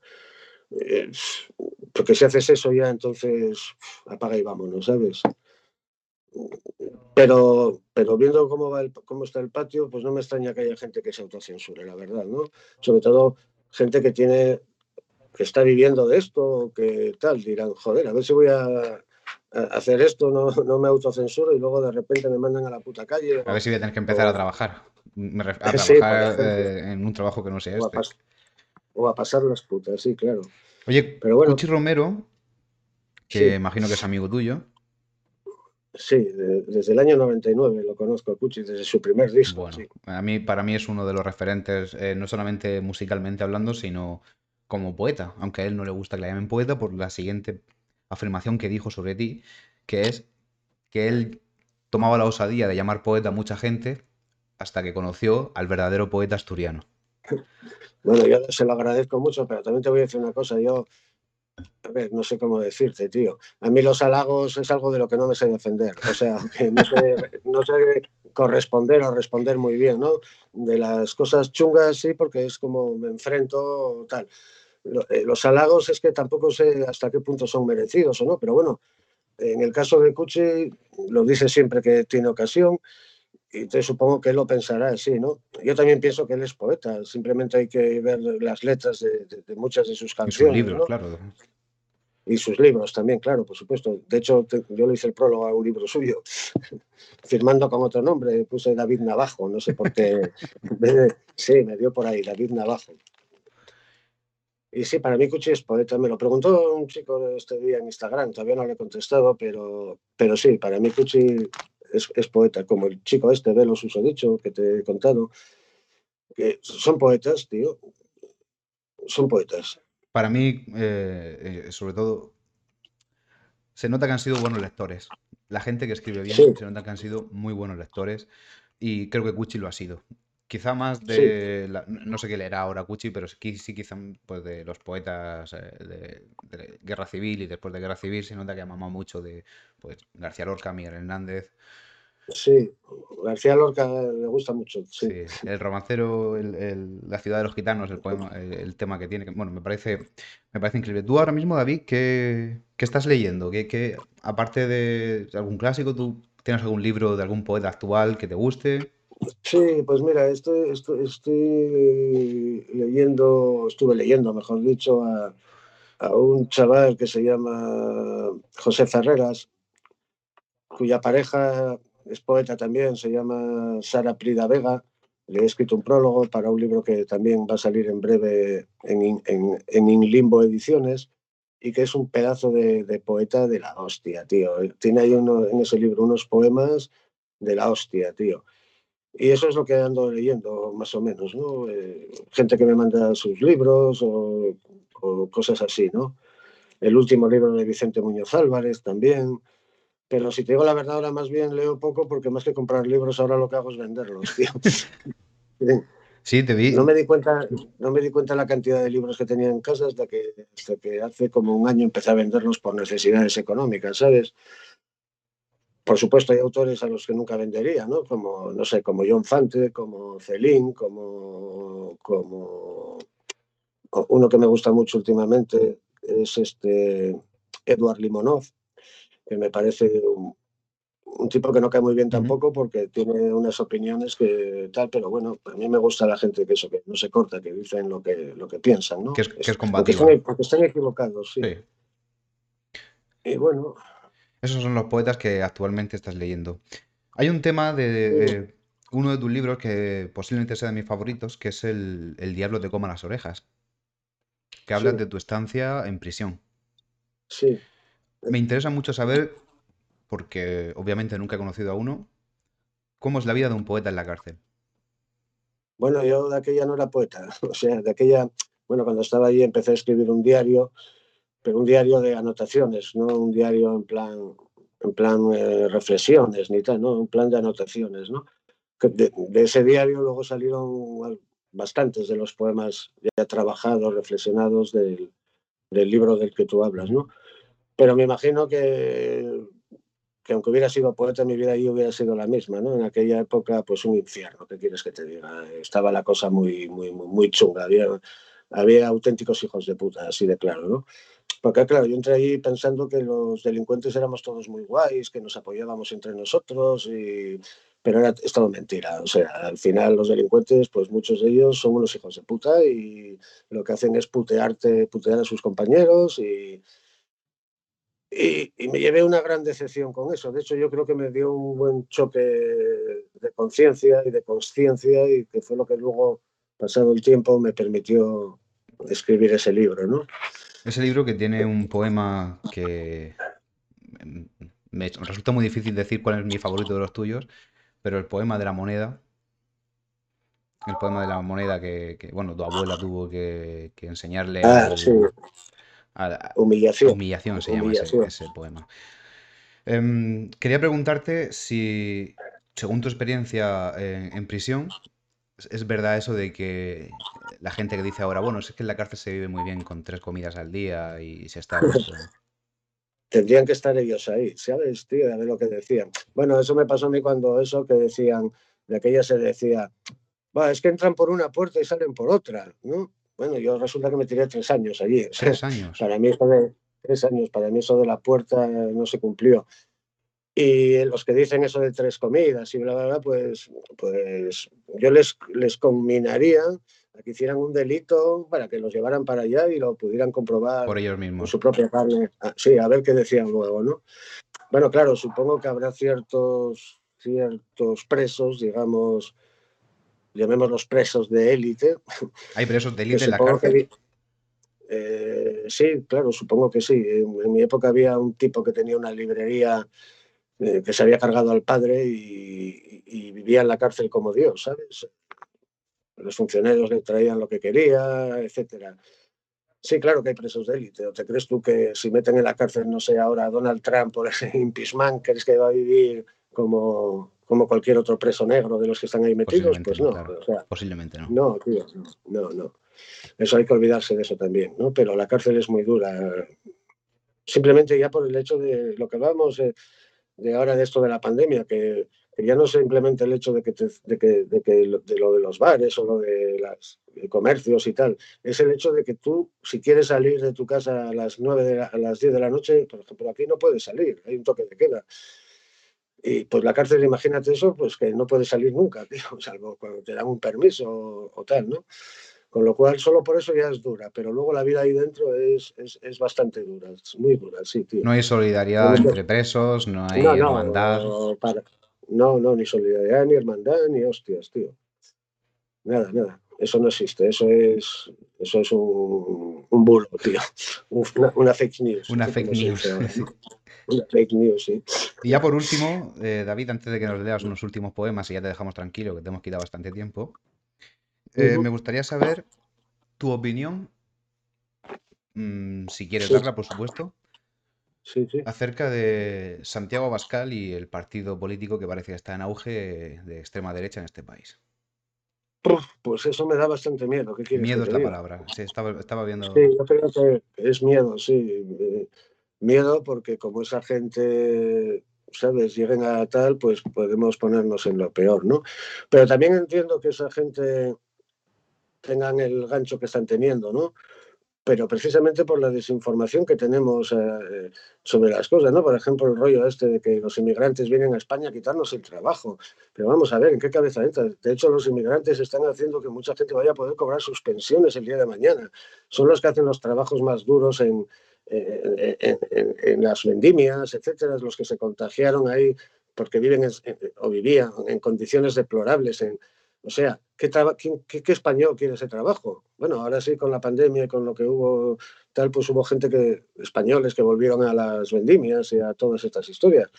Eh, porque si haces eso ya, entonces apaga y vámonos, ¿sabes? Pero, pero viendo cómo, va el, cómo está el patio, pues no me extraña que haya gente que se autocensure, la verdad, ¿no? Sobre todo gente que tiene que está viviendo de esto, que tal, dirán, joder, a ver si voy a, a hacer esto, no, no me autocensuro y luego de repente me mandan a la puta calle. A ver si voy a tener que empezar o... a trabajar, me ref... a sí, trabajar eh, en un trabajo que no sea o este. A pas... O a pasar las putas, sí, claro. Oye, pero bueno, Cuchi Romero, que sí. Imagino que es amigo tuyo. Sí, de, desde el año noventa y nueve lo conozco a Cuchi, desde su primer disco. Bueno, sí. a mí, para mí es uno de los referentes, eh, no solamente musicalmente hablando, sino como poeta, aunque a él no le gusta que le llamen poeta por la siguiente afirmación que dijo sobre ti, que es que él tomaba la osadía de llamar poeta a mucha gente hasta que conoció al verdadero poeta asturiano. Bueno, yo se lo agradezco mucho, pero también te voy a decir una cosa, yo... A ver, no sé cómo decirte, tío. A mí los halagos es algo de lo que no me sé defender. O sea, que no sé, no sé corresponder o responder muy bien, ¿no? De las cosas chungas, sí, porque es como me enfrento tal. Los halagos es que tampoco sé hasta qué punto son merecidos o no, pero bueno, en el caso de Cuchi, lo dice siempre que tiene ocasión y te supongo que él lo pensará así, ¿no? Yo también pienso que él es poeta, simplemente hay que ver las letras de, de, de muchas de sus canciones. Y sus libros, ¿no? Claro. Y sus libros también, claro, por supuesto. De hecho, te, yo le hice el prólogo a un libro suyo, firmando con otro nombre, puse David Navajo, no sé por qué. Sí, me dio por ahí, David Navajo. Y sí, para mí Cuchi es poeta. Me lo preguntó un chico este día en Instagram, todavía no le he contestado, pero, pero sí, para mí Cuchi es, es poeta, como el chico este de los susodicho que te he contado. Que son poetas, tío, son poetas. Para mí, eh, sobre todo, se nota que han sido buenos lectores. La gente que escribe bien, sí, se nota que han sido muy buenos lectores y creo que Cuchi lo ha sido. Quizá más de, sí, la, no sé qué leerá ahora Cuchi, pero sí, sí quizá pues de los poetas de, de Guerra Civil y después de Guerra Civil se nota que ha mamado mucho de pues, García Lorca, Miguel Hernández. Sí, García Lorca le gusta mucho. Sí, sí, el romancero, el, el, La ciudad de los gitanos, el poema, el, el tema que tiene. Bueno, me parece, me parece increíble. Tú ahora mismo, David, ¿qué, qué estás leyendo? ¿Qué, qué, aparte de algún clásico, tú tienes algún libro de algún poeta actual que te guste? Sí, pues mira, estoy, estoy, estoy leyendo, estuve leyendo, mejor dicho, a, a un chaval que se llama José Ferreras, cuya pareja es poeta también, se llama Sara Prida Vega. Le he escrito un prólogo para un libro que también va a salir en breve en, en, en In Limbo Ediciones y que es un pedazo de, de poeta de la hostia, tío. Tiene ahí uno, en ese libro unos poemas de la hostia, tío. Y eso es lo que ando leyendo, más o menos, ¿no? Eh, gente que me manda sus libros o, o cosas así, ¿no? El último libro de Vicente Muñoz Álvarez también. Pero si te digo la verdad, ahora más bien leo poco porque más que comprar libros, ahora lo que hago es venderlos, tío. Sí, te vi. No me di cuenta, no me di cuenta la cantidad de libros que tenía en casa hasta que, hasta que hace como un año empecé a venderlos por necesidades económicas, ¿sabes? Por supuesto, hay autores a los que nunca vendería, ¿no? Como, no sé, como John Fante, como Celine, como, como... Uno que me gusta mucho últimamente es este Edward Limonov, que me parece un, un tipo que no cae muy bien tampoco porque tiene unas opiniones que tal, pero bueno, a mí me gusta la gente que eso, que no se corta, que dicen lo que, lo que piensan, ¿no? Que es, que es combativo. Porque están, porque están equivocados, sí. sí. Y bueno... Esos son los poetas que actualmente estás leyendo. Hay un tema de, de uno de tus libros que posiblemente sea de mis favoritos, que es El, el diablo te coma las orejas, que hablas, sí, de tu estancia en prisión. Sí. Me interesa mucho saber, porque obviamente nunca he conocido a uno, cómo es la vida de un poeta en la cárcel. Bueno, yo de aquella no era poeta. O sea, de aquella... Bueno, cuando estaba allí empecé a escribir un diario... pero un diario de anotaciones, no un diario en plan, en plan eh, reflexiones, ni tal, ¿no? Un plan de anotaciones, ¿no? De, de ese diario luego salieron bastantes de los poemas ya trabajados, reflexionados del, del libro del que tú hablas, ¿no? Pero me imagino que, que aunque hubiera sido poeta, mi vida ahí hubiera sido la misma, ¿no? En aquella época, pues un infierno, ¿qué quieres que te diga? Estaba la cosa muy, muy, muy chunga, había, había auténticos hijos de puta, así de claro, ¿no? Porque claro, yo entré ahí pensando que los delincuentes éramos todos muy guays, que nos apoyábamos entre nosotros, y... pero era, es todo mentira. O sea, al final los delincuentes, pues muchos de ellos son unos hijos de puta y lo que hacen es putearte, putear a sus compañeros y... Y, y me llevé una gran decepción con eso. De hecho, yo creo que me dio un buen choque de conciencia y de consciencia y que fue lo que luego, pasado el tiempo, me permitió escribir ese libro, ¿no? Ese libro que tiene un poema que me resulta muy difícil decir cuál es mi favorito de los tuyos, pero el poema de la moneda, el poema de la moneda que, que bueno, tu abuela tuvo que, que enseñarle ah, a, sí. a, a Humillación. Humillación se Humillación. llama ese, ese poema. Eh, quería preguntarte si, según tu experiencia en, en prisión, es verdad eso de que la gente que dice ahora, bueno, es que en la cárcel se vive muy bien con tres comidas al día y se está... Pues, tendrían que estar ellos ahí, ¿sabes, tío? A ver lo que decían. Bueno, eso me pasó a mí cuando eso que decían, de aquella se decía, va, es que entran por una puerta y salen por otra, ¿no? Bueno, yo resulta que me tiré tres años allí. ¿Tres años? Para mí eso de, tres años, para mí eso de la puerta no se cumplió. Y los que dicen eso de tres comidas y bla, bla, bla, pues, pues yo les, les combinaría a que hicieran un delito para que los llevaran para allá y lo pudieran comprobar por ellos mismos, con su propia carne. Ah, sí, a ver qué decían luego, ¿no? Bueno, claro, supongo que habrá ciertos, ciertos presos, digamos, llamémoslos presos de élite. ¿Hay presos de élite en la cárcel? Que, eh, sí, claro, supongo que sí. En, en mi época había un tipo que tenía una librería eh, que se había cargado al padre y, y vivía en la cárcel como Dios, ¿sabes? Los funcionarios le traían lo que quería, etcétera. Sí, claro que hay presos de élite. ¿O te crees tú que si meten en la cárcel, no sé, ahora a Donald Trump por ese impeachment, crees que va a vivir como, como cualquier otro preso negro de los que están ahí metidos? Pues no. Claro. O sea, posiblemente no. No, tío, no, no. Eso hay que olvidarse de eso también, ¿no? Pero la cárcel es muy dura. Simplemente ya por el hecho de lo que vamos eh, de ahora de esto de la pandemia, que... ya no simplemente el hecho de que, te, de, que, de, que lo, de lo de los bares o lo de los comercios y tal, es el hecho de que tú, si quieres salir de tu casa a las, nueve de la, a las diez de la noche, por ejemplo, aquí no puedes salir, hay un toque de queda. Y pues la cárcel, imagínate eso, pues que no puedes salir nunca, tío, salvo cuando te dan un permiso o, o tal, ¿no? Con lo cual, solo por eso ya es dura, pero luego la vida ahí dentro es, es, es bastante dura, es muy dura, sí, tío. No hay solidaridad no, entre presos, no hay no, no, hermandad. No, para. No, no, ni solidaridad, ni hermandad, ni hostias, tío. Nada, nada. Eso no existe. Eso es, eso es un, un burro, tío. Una, una fake news. Una fake news. Una fake news, sí. Y ya por último, eh, David, antes de que nos leas unos últimos poemas y ya te dejamos tranquilo, que te hemos quitado bastante tiempo, eh, uh-huh. me gustaría saber tu opinión, mmm, si quieres sí. darla, por supuesto. Sí, sí. Acerca de Santiago Abascal y el partido político que parece que está en auge de extrema derecha en este país. Pues eso me da bastante miedo. ¿Qué quieres miedo que es la diga? Palabra. Sí, estaba, estaba viendo... sí, yo creo que es miedo, sí. Miedo porque como esa gente, ¿sabes?, lleguen a tal, pues podemos ponernos en lo peor, ¿no? Pero también entiendo que esa gente tengan el gancho que están teniendo, ¿no? Pero precisamente por la desinformación que tenemos eh, sobre las cosas, ¿no? Por ejemplo, el rollo este de que los inmigrantes vienen a España a quitarnos el trabajo. Pero vamos a ver, ¿en qué cabeza entra? De hecho, los inmigrantes están haciendo que mucha gente vaya a poder cobrar sus pensiones el día de mañana. Son los que hacen los trabajos más duros en, en, en, en, en las vendimias, etcétera, los que se contagiaron ahí porque viven en, en, o vivían en condiciones deplorables en... O sea, ¿qué, qué, ¿qué español quiere ese trabajo? Bueno, ahora sí, con la pandemia y con lo que hubo, tal, pues hubo gente que, españoles que volvieron a las vendimias y a todas estas historias.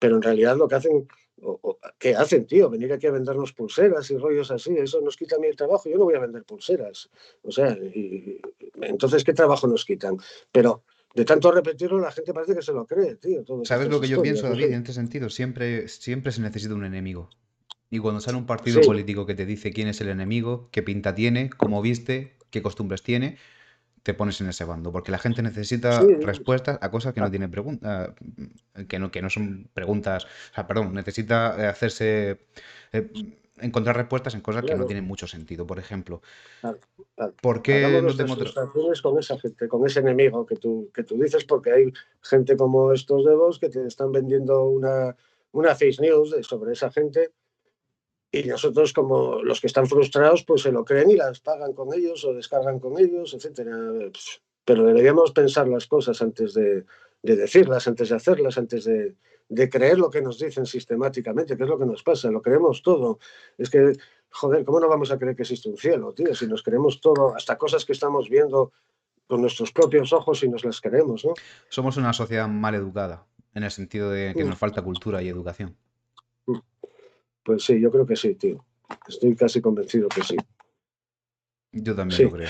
Pero en realidad lo que hacen, o, o, ¿qué hacen, tío? Venir aquí a vendernos pulseras y rollos así, eso nos quita a mí el trabajo, yo no voy a vender pulseras. O sea, y, y, entonces, ¿qué trabajo nos quitan? Pero de tanto repetirlo, la gente parece que se lo cree, tío. Todo ¿Sabes lo que yo pienso, David? En este sentido, siempre, siempre se necesita un enemigo. Y cuando sale un partido sí. político que te dice quién es el enemigo, qué pinta tiene, cómo viste, qué costumbres tiene, te pones en ese bando. Porque la gente necesita sí. respuestas a cosas que no tienen preguntas, que no, que no son preguntas, o sea, perdón, necesita hacerse, eh, encontrar respuestas en cosas claro. que no tienen mucho sentido. Por ejemplo, claro, claro. ¿por qué no tenemos otros? Con esa gente, con ese enemigo que tú, que tú dices, porque hay gente como estos de vos que te están vendiendo una, una fake news sobre esa gente. Y nosotros, como los que están frustrados, pues se lo creen y las pagan con ellos o descargan con ellos, etcétera. Pero deberíamos pensar las cosas antes de, de decirlas, antes de hacerlas, antes de, de creer lo que nos dicen sistemáticamente, que es lo que nos pasa, lo creemos todo. Es que, joder, ¿cómo no vamos a creer que existe un cielo, tío? Si nos creemos todo, hasta cosas que estamos viendo con nuestros propios ojos y nos las creemos, ¿no? Somos una sociedad mal educada, en el sentido de que nos falta cultura y educación. Pues sí, yo creo que sí, tío. Estoy casi convencido que sí. Yo también sí. lo creo.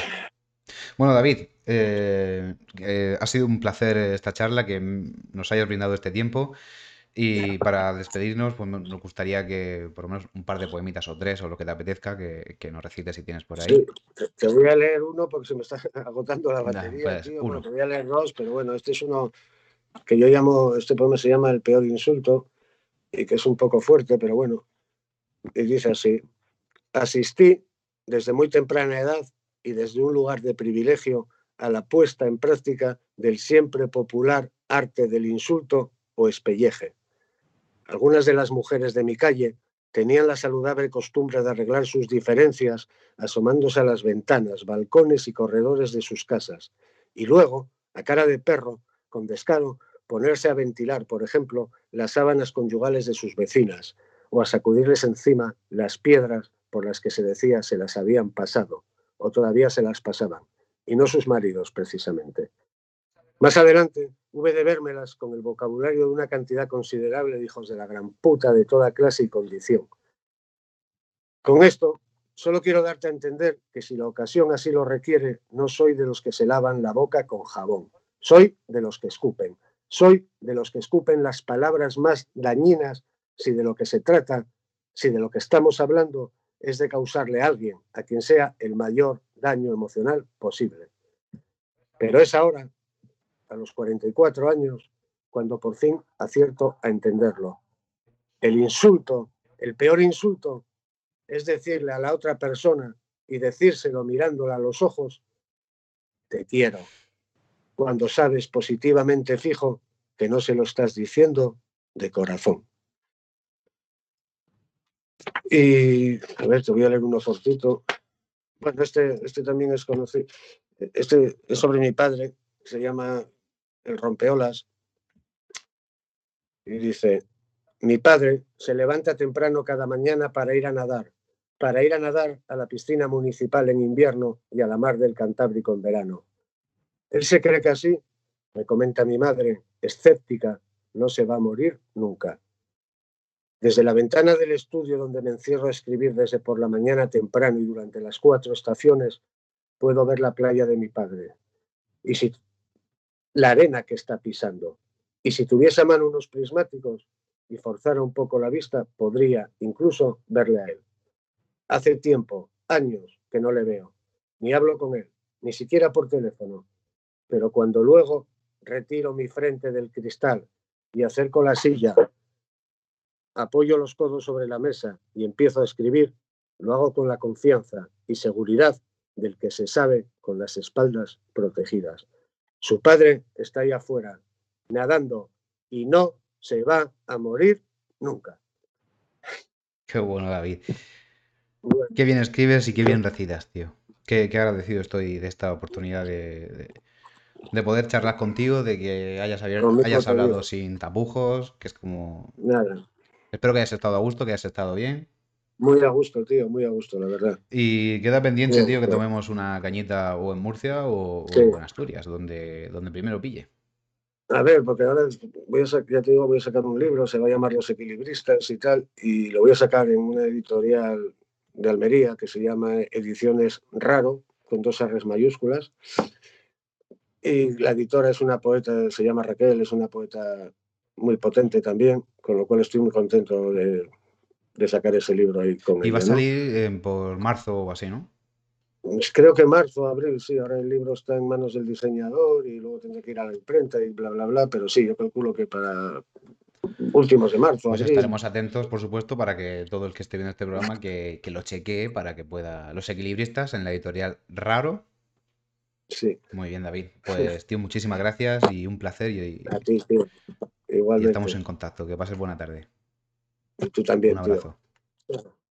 Bueno, David, eh, eh, ha sido un placer esta charla, que nos hayas brindado este tiempo. Y para despedirnos, pues nos gustaría que por lo menos un par de poemitas o tres o lo que te apetezca que, que nos recites si tienes por ahí. Sí, te, te voy a leer uno porque se me está agotando la batería, nah, pues, tío. Bueno, te voy a leer dos, pero bueno, este es uno que yo llamo, este poema se llama El peor insulto y que es un poco fuerte, pero bueno. Y dice así: asistí desde muy temprana edad y desde un lugar de privilegio a la puesta en práctica del siempre popular arte del insulto o espelleje. Algunas de las mujeres de mi calle tenían la saludable costumbre de arreglar sus diferencias asomándose a las ventanas, balcones y corredores de sus casas, y luego, a cara de perro, con descaro, ponerse a ventilar, por ejemplo, las sábanas conyugales de sus vecinas, o a sacudirles encima las piedras por las que se decía se las habían pasado, o todavía se las pasaban, y no sus maridos, precisamente. Más adelante, hube de vérmelas con el vocabulario de una cantidad considerable de hijos de la gran puta de toda clase y condición. Con esto, solo quiero darte a entender que si la ocasión así lo requiere, no soy de los que se lavan la boca con jabón, soy de los que escupen. Soy de los que escupen las palabras más dañinas si de lo que se trata, si de lo que estamos hablando, es de causarle a alguien, a quien sea, el mayor daño emocional posible. Pero es ahora, a los cuarenta y cuatro años, cuando por fin acierto a entenderlo. El insulto, el peor insulto, es decirle a la otra persona y decírselo mirándola a los ojos, te quiero, cuando sabes positivamente fijo que no se lo estás diciendo de corazón. Y, a ver, te voy a leer uno cortito. Bueno, este, este también es conocido. Este es sobre mi padre, se llama El rompeolas. Y dice, mi padre se levanta temprano cada mañana para ir a nadar, para ir a nadar a la piscina municipal en invierno y a la mar del Cantábrico en verano. Él se cree que así, me comenta mi madre, escéptica, no se va a morir nunca. Desde la ventana del estudio donde me encierro a escribir desde por la mañana temprano y durante las cuatro estaciones, puedo ver la playa de mi padre. Y si la arena que está pisando. Y si tuviese a mano unos prismáticos y forzara un poco la vista, podría incluso verle a él. Hace tiempo, años, que no le veo. Ni hablo con él, ni siquiera por teléfono. Pero cuando luego retiro mi frente del cristal y acerco la silla, apoyo los codos sobre la mesa y empiezo a escribir, lo hago con la confianza y seguridad del que se sabe con las espaldas protegidas. Su padre está ahí afuera, nadando, y no se va a morir nunca. Qué bueno, David. Bueno. Qué bien escribes y qué bien recitas, tío. Qué, qué agradecido estoy de esta oportunidad de... de... de poder charlar contigo, de que hayas, abierto, hayas hablado sin tapujos, que es como... Nada. Espero que hayas estado a gusto, que hayas estado bien. Muy a gusto, tío, muy a gusto, la verdad. Y queda pendiente, sí, tío, que tomemos una cañita o en Murcia o, sí. o en Asturias, donde, donde primero pille. A ver, porque ahora voy a sacar, ya te digo, voy a sacar un libro, se va a llamar Los Equilibristas y tal, y lo voy a sacar en una editorial de Almería que se llama Ediciones Raro, con dos erres mayúsculas. Y la editora es una poeta, se llama Raquel, es una poeta muy potente también, con lo cual estoy muy contento de, de sacar ese libro ahí con ella. Y va a salir eh, por marzo o así, ¿no? Creo que marzo, abril, sí. Ahora el libro está en manos del diseñador y luego tendré que ir a la imprenta y bla, bla, bla. Pero sí, yo calculo que para últimos de marzo. Pues abril. Estaremos atentos, por supuesto, para que todo el que esté viendo este programa que, que lo chequee para que pueda... Los Equilibristas en la editorial Raro. Sí. Muy bien, David. Pues, tío, muchísimas gracias y un placer. Y, a ti, tío. Igualmente. Y estamos en contacto. Que pases buena tarde. Y tú también. Un abrazo. Tío.